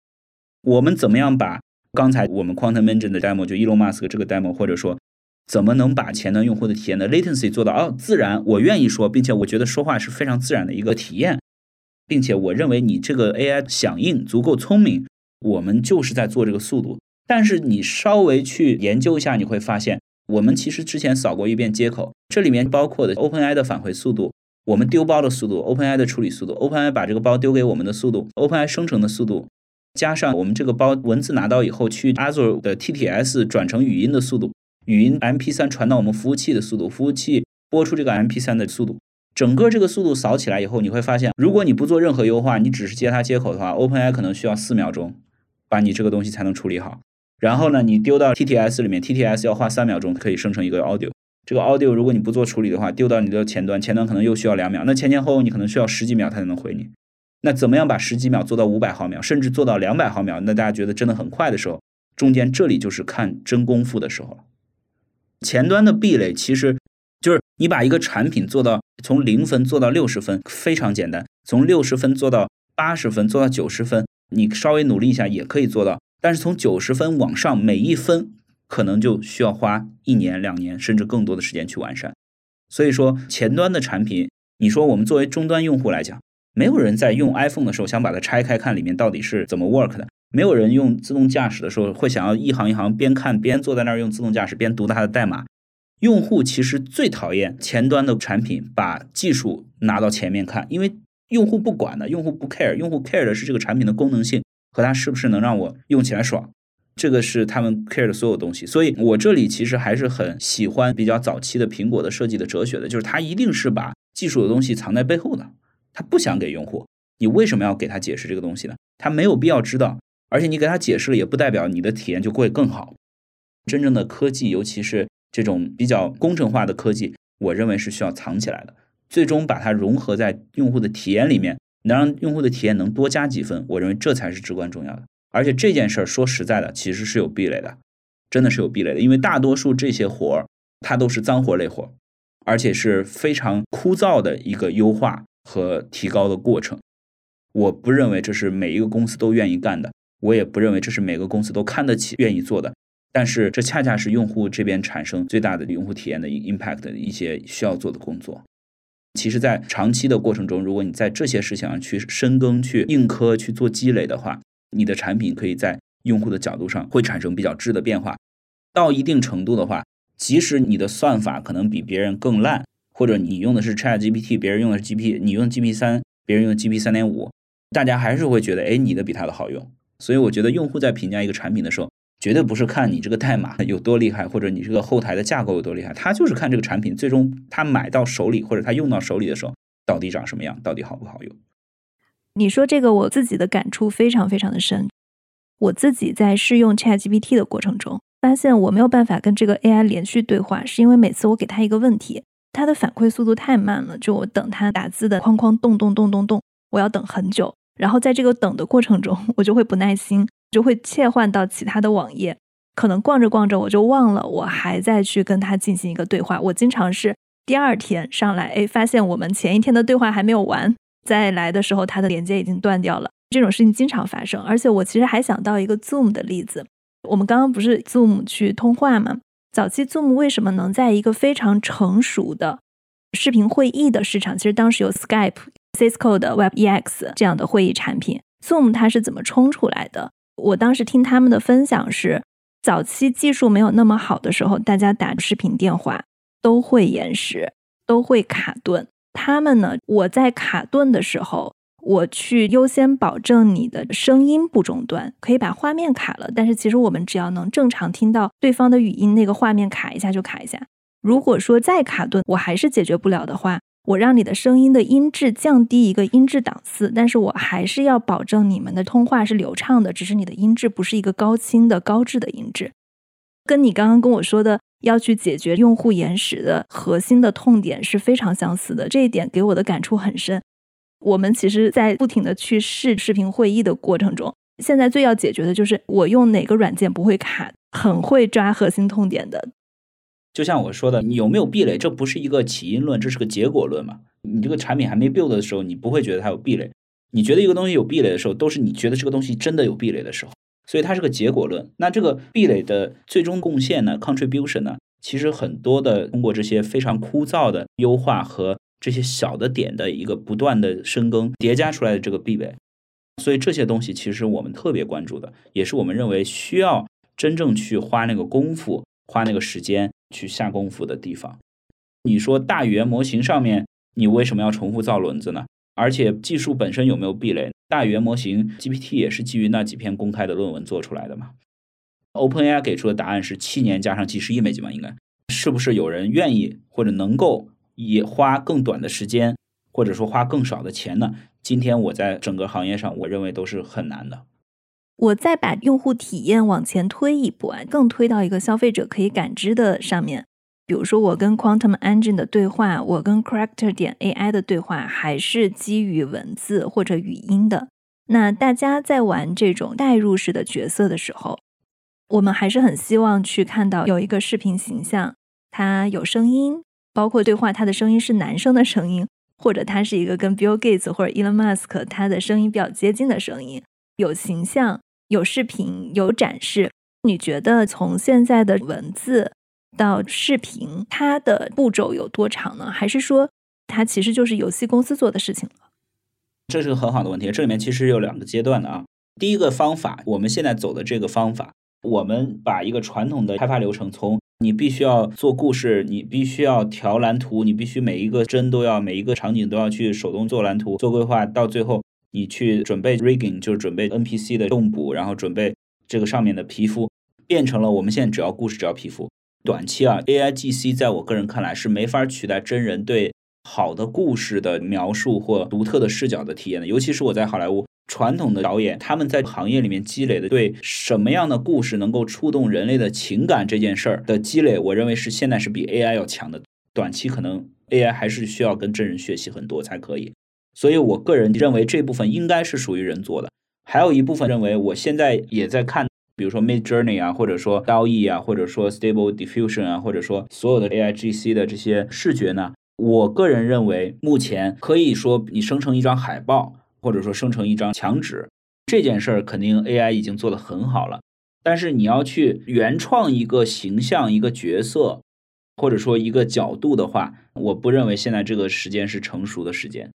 我们怎么样把刚才我们 QuantumEngine 的 demo， 就 Elon Musk 这个 demo， 或者说怎么能把前端用户的体验的 latency 做到哦自然，我愿意说，并且我觉得说话是非常自然的一个体验，并且我认为你这个 A I 响应足够聪明，我们就是在做这个速度。但是你稍微去研究一下，你会发现我们其实之前扫过一遍接口，这里面包括的 OpenAI 的返回速度，我们丢包的速度， OpenAI 的处理速度， OpenAI 把这个包丢给我们的速度， OpenAI 生成的速度，加上我们这个包文字拿到以后去 Azure 的 T T S 转成语音的速度，语音 M P 三 传到我们服务器的速度，服务器播出这个 M P 三 的速度，整个这个速度扫起来以后，你会发现如果你不做任何优化，你只是接它接口的话， OpenAI 可能需要四秒钟把你这个东西才能处理好。然后呢，你丢到 T T S 里面， T T S 要花三秒钟可以生成一个 audio，这个 audio 如果你不做处理的话，丢到你的前端，前端可能又需要两秒，那前前后后你可能需要十几秒才能回你。那怎么样把十几秒做到五百毫秒，甚至做到两百毫秒？那大家觉得真的很快的时候，中间这里就是看真功夫的时候了。前端的壁垒其实就是你把一个产品做到从零分做到六十分非常简单，从六十分做到八十分做到九十分，你稍微努力一下也可以做到，但是从九十分往上每一分可能就需要花一年两年甚至更多的时间去完善。所以说前端的产品，你说我们作为终端用户来讲，没有人在用 iPhone 的时候想把它拆开看里面到底是怎么 work 的，没有人用自动驾驶的时候会想要一行一行边看边坐在那儿用自动驾驶边读它的代码。用户其实最讨厌前端的产品把技术拿到前面看，因为用户不管的，用户不 care， 用户 care 的是这个产品的功能性和它是不是能让我用起来爽，这个是他们 care 的所有东西。所以我这里其实还是很喜欢比较早期的苹果的设计的哲学的，就是它一定是把技术的东西藏在背后的，它不想给用户。你为什么要给他解释这个东西呢？他没有必要知道，而且你给他解释了也不代表你的体验就会更好。真正的科技，尤其是这种比较工程化的科技，我认为是需要藏起来的，最终把它融合在用户的体验里面，能让用户的体验能多加几分，我认为这才是至关重要的。而且这件事儿说实在的，其实是有壁垒的，真的是有壁垒的，因为大多数这些活儿它都是脏活累活，而且是非常枯燥的一个优化和提高的过程。我不认为这是每一个公司都愿意干的，我也不认为这是每个公司都看得起愿意做的，但是这恰恰是用户这边产生最大的用户体验的 impact 的一些需要做的工作。其实在长期的过程中，如果你在这些事情上去深耕去硬科去做积累的话，你的产品可以在用户的角度上会产生比较质的变化。到一定程度的话，即使你的算法可能比别人更烂，或者你用的是 ChatGPT， 别人用的是 G P， 你用 G P 三， 别人用 G P 三点五， 大家还是会觉得哎，你的比他的好用。所以我觉得用户在评价一个产品的时候，绝对不是看你这个代码有多厉害，或者你这个后台的架构有多厉害，他就是看这个产品最终他买到手里或者他用到手里的时候到底长什么样，到底好不好用。你说这个我自己的感触非常非常的深。我自己在试用 ChatGPT 的过程中发现我没有办法跟这个 A I 连续对话，是因为每次我给他一个问题，他的反馈速度太慢了，就我等他打字的框框动动动动动，我要等很久。然后在这个等的过程中我就会不耐心，就会切换到其他的网页，可能逛着逛着我就忘了我还在去跟他进行一个对话。我经常是第二天上来，哎，发现我们前一天的对话还没有完，再来的时候它的连接已经断掉了。这种事情经常发生。而且我其实还想到一个 Zoom 的例子，我们刚刚不是 Zoom 去通话吗？早期 Zoom 为什么能在一个非常成熟的视频会议的市场，其实当时有 Skype、 Cisco 的 WebEx 这样的会议产品， Zoom 它是怎么冲出来的？我当时听他们的分享是，早期技术没有那么好的时候，大家打视频电话都会延时，都会卡顿。他们呢，我在卡顿的时候，我去优先保证你的声音不中断，可以把画面卡了，但是其实我们只要能正常听到对方的语音，那个画面卡一下就卡一下。如果说再卡顿我还是解决不了的话，我让你的声音的音质降低一个音质档次，但是我还是要保证你们的通话是流畅的，只是你的音质不是一个高清的高质的音质。跟你刚刚跟我说的要去解决用户延时的核心的痛点是非常相似的，这一点给我的感触很深。我们其实在不停的去试视频会议的过程中，现在最要解决的就是我用哪个软件不会卡，很会抓核心痛点的。就像我说的，你有没有壁垒，这不是一个起因论，这是个结果论嘛。你这个产品还没 build 的时候，你不会觉得它有壁垒，你觉得一个东西有壁垒的时候，都是你觉得这个东西真的有壁垒的时候，所以它是个结果论。那这个壁垒的最终贡献呢 contribution 呢，其实很多的通过这些非常枯燥的优化和这些小的点的一个不断的深耕叠加出来的这个壁垒，所以这些东西其实我们特别关注的，也是我们认为需要真正去花那个功夫花那个时间去下功夫的地方。你说大语言模型上面你为什么要重复造轮子呢？而且技术本身有没有壁垒？大语言模型 G P T 也是基于那几篇公开的论文做出来的嘛。 OpenAI 给出的答案是七年加上七十亿美金吧，应该是不是有人愿意或者能够也花更短的时间或者说花更少的钱呢？今天我在整个行业上我认为都是很难的。我再把用户体验往前推一步啊，更推到一个消费者可以感知的上面。比如说我跟 QuantumEngine 的对话，我跟 Character.A I 的对话还是基于文字或者语音的。那大家在玩这种代入式的角色的时候，我们还是很希望去看到有一个视频形象，它有声音，包括对话它的声音是男生的声音，或者它是一个跟 Bill Gates 或者 Elon Musk 它的声音比较接近的声音，有形象，有视频，有展示。你觉得从现在的文字到视频，它的步骤有多长呢？还是说它其实就是游戏公司做的事情了？这是个很好的问题。这里面其实有两个阶段的啊。第一个方法，我们现在走的这个方法，我们把一个传统的开发流程从你必须要做故事，你必须要调蓝图，你必须每一个帧都要，每一个场景都要去手动做蓝图做规划，到最后你去准备 rigging， 就是准备 N P C 的动捕，然后准备这个上面的皮肤，变成了我们现在只要故事只要皮肤。短期啊 A I G C 在我个人看来是没法取代真人对好的故事的描述或独特的视角的体验的。尤其是我在好莱坞传统的导演，他们在行业里面积累的对什么样的故事能够触动人类的情感这件事儿的积累，我认为是现在是比 A I 要强的。短期可能 A I 还是需要跟真人学习很多才可以，所以我个人认为这部分应该是属于人做的。还有一部分认为，我现在也在看，比如说 Midjourney 啊，或者说 D A L L E 啊，或者说 Stable Diffusion 啊，或者说所有的 A I G C 的这些视觉呢，我个人认为目前可以说你生成一张海报或者说生成一张墙纸这件事儿，肯定 A I 已经做得很好了。但是你要去原创一个形象一个角色或者说一个角度的话，我不认为现在这个时间是成熟的时间。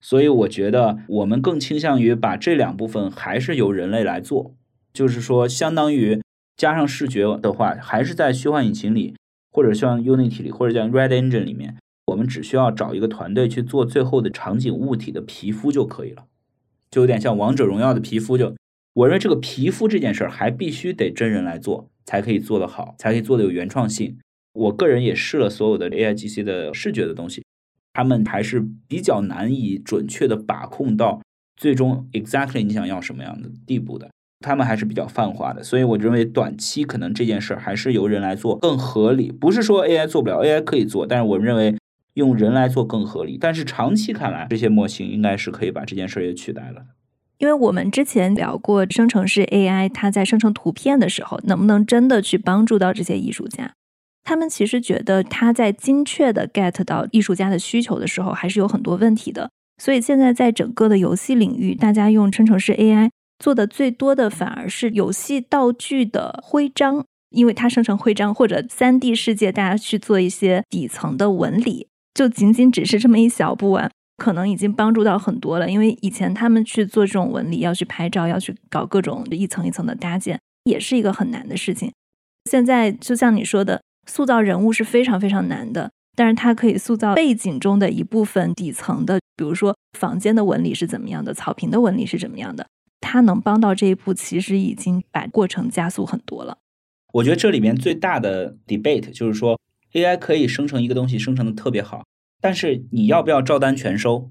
所以我觉得我们更倾向于把这两部分还是由人类来做，就是说相当于加上视觉的话，还是在虚幻引擎里或者像 Unity 里或者像 Red Engine 里面，我们只需要找一个团队去做最后的场景物体的皮肤就可以了，就有点像王者荣耀的皮肤。就我认为这个皮肤这件事儿还必须得真人来做才可以做得好，才可以做得有原创性。我个人也试了所有的 A I G C 的视觉的东西，他们还是比较难以准确的把控到最终 exactly 你想要什么样的地步的，他们还是比较泛化的。所以我认为短期可能这件事还是由人来做更合理，不是说 A I 做不了， A I 可以做，但是我认为用人来做更合理。但是长期看来，这些模型应该是可以把这件事也取代了。因为我们之前聊过生成式 A I， 它在生成图片的时候能不能真的去帮助到这些艺术家，他们其实觉得他在精确的 get 到艺术家的需求的时候还是有很多问题的。所以现在在整个的游戏领域，大家用生成式 A I 做的最多的反而是游戏道具的徽章，因为它生成徽章或者 三 D 世界大家去做一些底层的纹理，就仅仅只是这么一小步啊，可能已经帮助到很多了。因为以前他们去做这种纹理要去拍照，要去搞各种一层一层的搭建，也是一个很难的事情。现在就像你说的，塑造人物是非常非常难的，但是它可以塑造背景中的一部分底层的，比如说房间的纹理是怎么样的，草坪的纹理是怎么样的，它能帮到这一步，其实已经把过程加速很多了。我觉得这里面最大的 debate 就是说 A I 可以生成一个东西，生成的特别好，但是你要不要照单全收？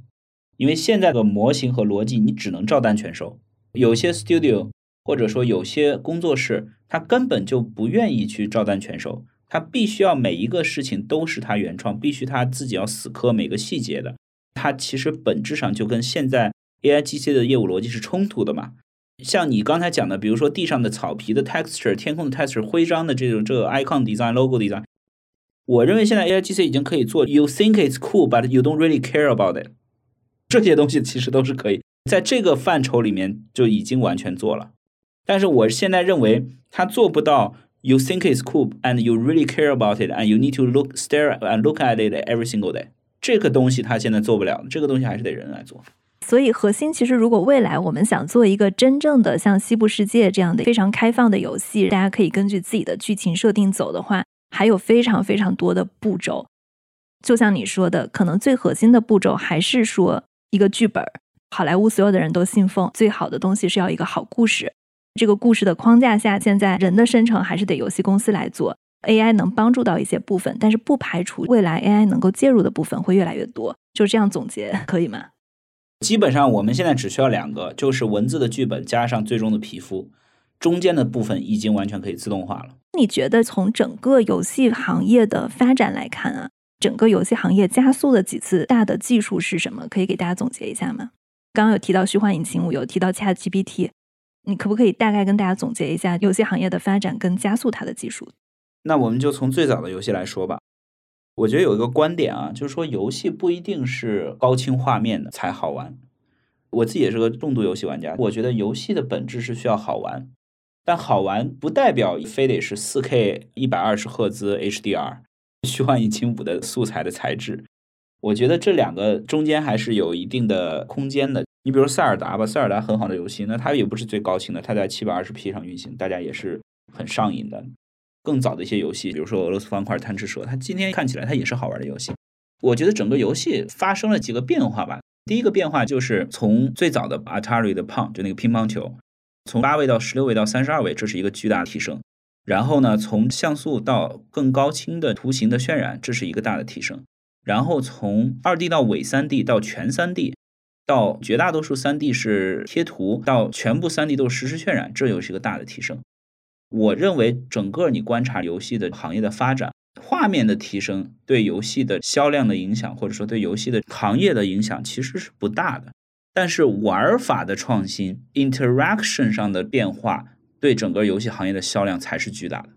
因为现在的模型和逻辑你只能照单全收，有些 studio 或者说有些工作室他根本就不愿意去照单全收，他必须要每一个事情都是他原创，必须他自己要死磕每个细节的，他其实本质上就跟现在 A I G C 的业务逻辑是冲突的嘛。像你刚才讲的，比如说地上的草皮的 texture、 天空的 texture、 徽章的这种这个 icon design、 logo design， 我认为现在 A I G C 已经可以做 You think it's cool but you don't really care about it， 这些东西其实都是可以在这个范畴里面就已经完全做了。但是我现在认为他做不到You think it's cool and you really care about it and you need to look, stare and look at it every single day， 这个东西它现在做不了，这个东西还是得人来做。所以核心其实，如果未来我们想做一个真正的像西部世界这样的非常开放的游戏，大家可以根据自己的剧情设定走的话，还有非常非常多的步骤。就像你说的，可能最核心的步骤还是说一个剧本，好莱坞所有的人都信奉最好的东西是要一个好故事，这个故事的框架下，现在人的生成还是得游戏公司来做， A I 能帮助到一些部分，但是不排除未来 A I 能够介入的部分会越来越多。就这样总结可以吗？基本上我们现在只需要两个，就是文字的剧本加上最终的皮肤，中间的部分已经完全可以自动化了。你觉得从整个游戏行业的发展来看啊，整个游戏行业加速的几次大的技术是什么？可以给大家总结一下吗？刚刚有提到虚幻引擎，我有提到 ChatGPT，你可不可以大概跟大家总结一下游戏行业的发展跟加速它的技术？那我们就从最早的游戏来说吧。我觉得有一个观点啊，就是说游戏不一定是高清画面的才好玩。我自己也是个重度游戏玩家，我觉得游戏的本质是需要好玩，但好玩不代表非得是 四 K 一百二十赫兹 H D R 虚幻引擎五的素材的材质。我觉得这两个中间还是有一定的空间的。你比如塞尔达吧，塞尔达很好的游戏，那它也不是最高清的，它在 七百二十P 上运行，大家也是很上瘾的。更早的一些游戏，比如说俄罗斯方块、贪吃蛇，它今天看起来它也是好玩的游戏。我觉得整个游戏发生了几个变化吧。第一个变化就是从最早的 Atari 的 Pong， 就那个乒乓球，从八位到十六位到三十二位，这是一个巨大的提升。然后呢，从像素到更高清的图形的渲染，这是一个大的提升。然后从 二 D 到伪 三 D 到全 三 D， 到绝大多数 三 D 是贴图，到全部 三 D 都是实时渲染，这又是一个大的提升。我认为整个你观察游戏的行业的发展，画面的提升对游戏的销量的影响，或者说对游戏的行业的影响其实是不大的。但是玩法的创新， interaction 上的变化，对整个游戏行业的销量才是巨大的。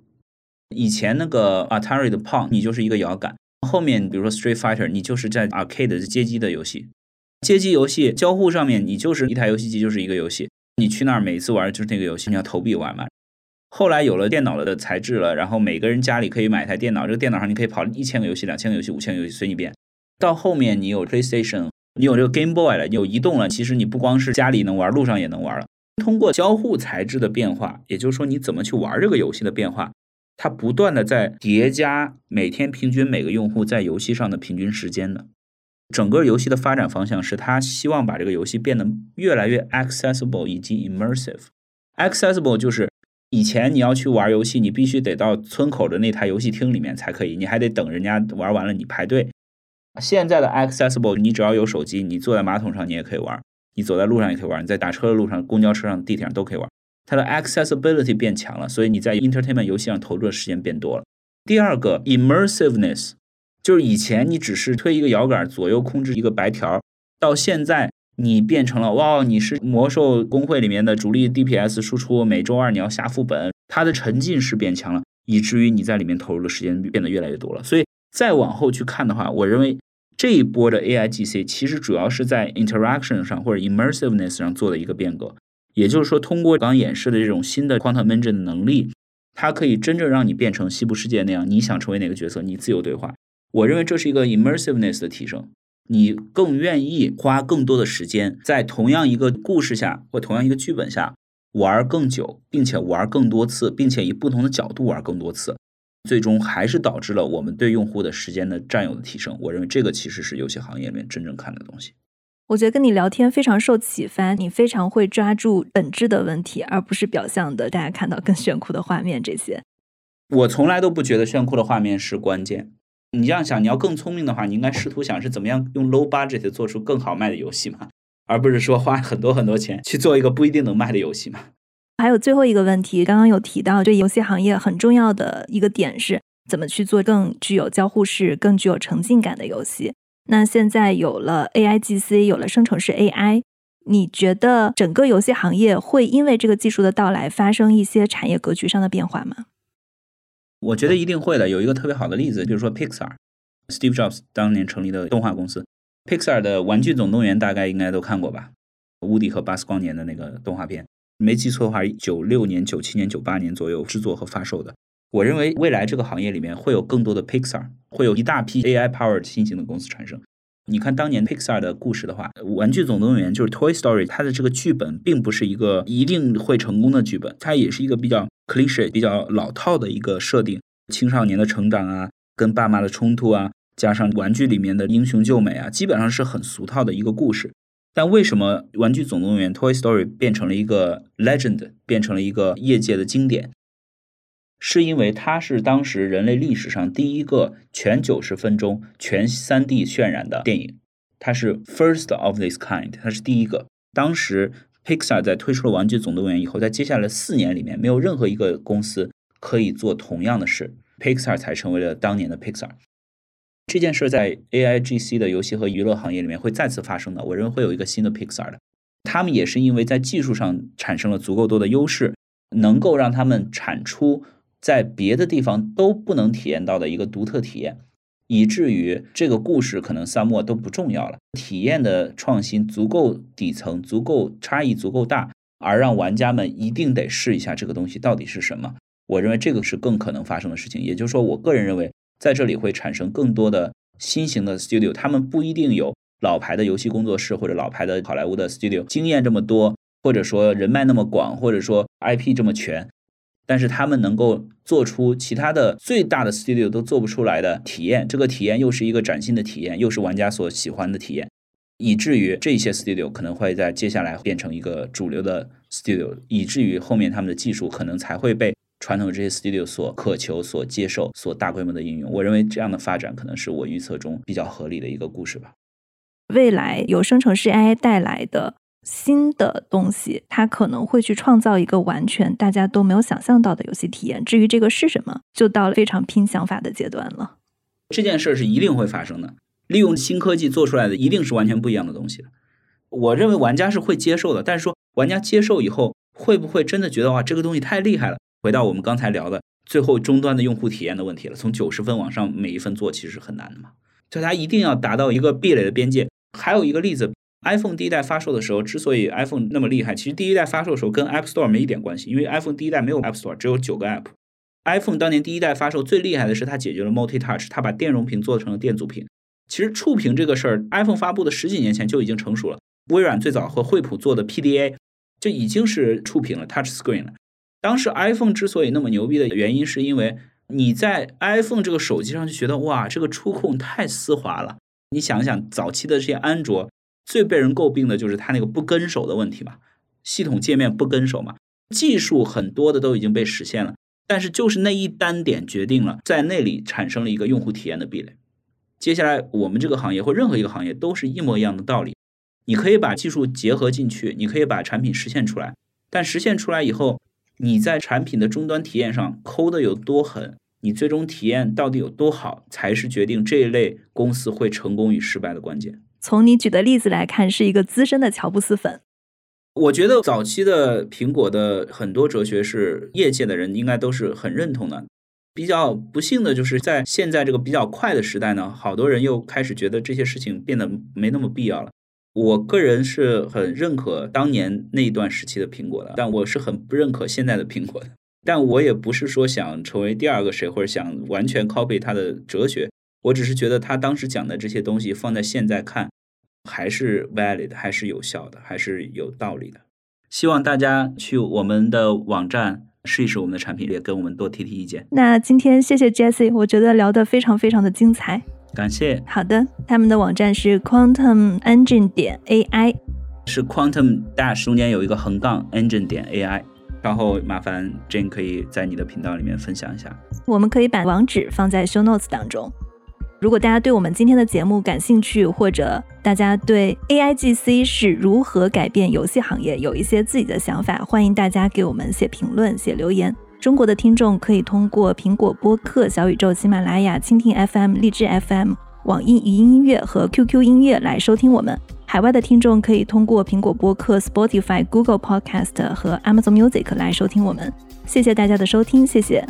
以前那个 Atari 的 Pong， 你就是一个摇杆，后面比如说 Street Fighter， 你就是在 arcade 街机的游戏，街机游戏交互上面，你就是一台游戏机就是一个游戏，你去那儿每次玩就是那个游戏，你要投币玩嘛。后来有了电脑的材质了，然后每个人家里可以买一台电脑，这个电脑上你可以跑一千个游戏、两千个游戏、五千个游戏，随你便。到后面你有 PlayStation， 你有这个 Game Boy 了，你有移动了，其实你不光是家里能玩，路上也能玩了。通过交互材质的变化，也就是说你怎么去玩这个游戏的变化，它不断的在叠加每天平均每个用户在游戏上的平均时间的。整个游戏的发展方向是它希望把这个游戏变得越来越 accessible 以及 immersive。 accessible 就是以前你要去玩游戏，你必须得到村口的那台游戏厅里面才可以，你还得等人家玩完了你排队。现在的 accessible， 你只要有手机，你坐在马桶上你也可以玩，你走在路上也可以玩，你在打车的路上、公交车上、地铁上都可以玩。它的 accessibility 变强了，所以你在 entertainment 游戏上投入的时间变多了。第二个 immersiveness， 就是以前你只是推一个摇杆左右控制一个白条，到现在你变成了哇，你是魔兽公会里面的主力 D P S 输出，每周二你要下副本，它的沉浸式变强了，以至于你在里面投入的时间变得越来越多了。所以再往后去看的话，我认为这一波的 A I G C 其实主要是在 interaction 上或者 immersiveness 上做的一个变革。也就是说，通过刚演示的这种新的 QuantumEngine 的能力，它可以真正让你变成西部世界那样，你想成为哪个角色，你自由对话。我认为这是一个 immersiveness 的提升，你更愿意花更多的时间在同样一个故事下或同样一个剧本下玩更久，并且玩更多次，并且以不同的角度玩更多次。最终还是导致了我们对用户的时间的占有的提升。我认为这个其实是游戏行业里面真正看的东西。我觉得跟你聊天非常受启发，你非常会抓住本质的问题，而不是表象的大家看到更炫酷的画面这些。我从来都不觉得炫酷的画面是关键。你这样想，你要更聪明的话，你应该试图想是怎么样用 low budget 做出更好卖的游戏嘛，而不是说花很多很多钱去做一个不一定能卖的游戏嘛。还有最后一个问题，刚刚有提到对游戏行业很重要的一个点是怎么去做更具有交互式、更具有沉浸感的游戏。那现在有了 A I G C， 有了生成式 A I， 你觉得整个游戏行业会因为这个技术的到来发生一些产业格局上的变化吗？我觉得一定会的。有一个特别好的例子，比如说 Pixar， Steve Jobs 当年成立的动画公司。 Pixar 的《玩具总动员》大概应该都看过吧，乌迪和巴斯光年的那个动画片，没记错的话九六年九七年九八年左右制作和发售的。我认为未来这个行业里面会有更多的 Pixar， 会有一大批 A I powered 新型的公司产生。你看当年 Pixar 的故事的话，玩具总动员就是 Toy Story， 它的这个剧本并不是一个一定会成功的剧本，它也是一个比较 cliché 比较老套的一个设定，青少年的成长啊，跟爸妈的冲突啊，加上玩具里面的英雄救美啊，基本上是很俗套的一个故事。但为什么玩具总动员 Toy Story 变成了一个 legend， 变成了一个业界的经典，是因为它是当时人类历史上第一个全九十分钟全 三 D 渲染的电影，它是 first of this kind， 它是第一个。当时 Pixar 在推出了玩具总动员以后，在接下来四年里面没有任何一个公司可以做同样的事， Pixar 才成为了当年的 Pixar。 这件事在 A I G C 的游戏和娱乐行业里面会再次发生的，我认为会有一个新的 Pixar 的。他们也是因为在技术上产生了足够多的优势，能够让他们产出在别的地方都不能体验到的一个独特体验，以至于这个故事可能三末都不重要了，体验的创新足够底层，足够差异足够大，而让玩家们一定得试一下这个东西到底是什么。我认为这个是更可能发生的事情。也就是说，我个人认为在这里会产生更多的新型的 studio， 他们不一定有老牌的游戏工作室或者老牌的好莱坞的 studio 经验这么多，或者说人脉那么广，或者说 I P 这么全，但是他们能够做出其他的最大的 studio 都做不出来的体验，这个体验又是一个崭新的体验，又是玩家所喜欢的体验，以至于这些 studio 可能会在接下来变成一个主流的 studio， 以至于后面他们的技术可能才会被传统这些 studio 所渴求、所接受、所大规模的应用。我认为这样的发展可能是我预测中比较合理的一个故事吧。未来由生成式 A I 带来的新的东西，它可能会去创造一个完全大家都没有想象到的游戏体验，至于这个是什么，就到了非常拼想法的阶段了。这件事是一定会发生的，利用新科技做出来的一定是完全不一样的东西。我认为玩家是会接受的，但是说玩家接受以后会不会真的觉得哇，这个东西太厉害了，回到我们刚才聊的最后终端的用户体验的问题了。从九十分往上每一分做其实是很难的嘛，所以它一定要达到一个壁垒的边界。还有一个例子，iPhone 第一代发售的时候，之所以 iPhone 那么厉害，其实第一代发售的时候跟 App Store 没一点关系，因为 iPhone 第一代没有 App Store， 只有九个 App。 iPhone 当年第一代发售最厉害的是它解决了 multi-touch， 它把电容屏做成了电阻屏。其实触屏这个事儿 iPhone 发布的十几年前就已经成熟了，微软最早和惠普做的 P D A 就已经是触屏了， touch screen 了。当时 iPhone 之所以那么牛逼的原因是因为你在 iPhone 这个手机上就觉得哇，这个触控太丝滑了。你想想早期的这些安卓最被人诟病的就是它那个不跟手的问题嘛，系统界面不跟手嘛。技术很多的都已经被实现了，但是就是那一单点决定了，在那里产生了一个用户体验的壁垒。接下来我们这个行业或任何一个行业都是一模一样的道理，你可以把技术结合进去，你可以把产品实现出来，但实现出来以后，你在产品的终端体验上抠的有多狠，你最终体验到底有多好，才是决定这一类公司会成功与失败的关键。从你举的例子来看，是一个资深的乔布斯粉。我觉得早期的苹果的很多哲学是业界的人应该都是很认同的。比较不幸的就是在现在这个比较快的时代呢，好多人又开始觉得这些事情变得没那么必要了。我个人是很认可当年那一段时期的苹果的，但我是很不认可现在的苹果的。但我也不是说想成为第二个谁，或者想完全 copy 他的哲学，我只是觉得他当时讲的这些东西放在现在看还是 valid， 还是有效的，还是有道理的。希望大家去我们的网站试一试我们的产品，也跟我们多提提意见。那今天谢谢 Jesse， 我觉得聊得非常非常的精彩，感谢。好的，他们的网站是 Quantum Engine 点 A I， 是 Quantum Dash 中间有一个横杠 Engine 点 A I， 然后麻烦 Jane 可以在你的频道里面分享一下，我们可以把网址放在 show notes 当中。如果大家对我们今天的节目感兴趣，或者大家对 A I G C 是如何改变游戏行业有一些自己的想法，欢迎大家给我们写评论写留言。中国的听众可以通过苹果播客、小宇宙、喜马拉雅、蜻蜓 F M、 荔枝 F M、 网易云音乐和 Q Q 音乐来收听我们。海外的听众可以通过苹果播客、 Spotify、 Google Podcast 和 Amazon Music 来收听我们。谢谢大家的收听，谢谢。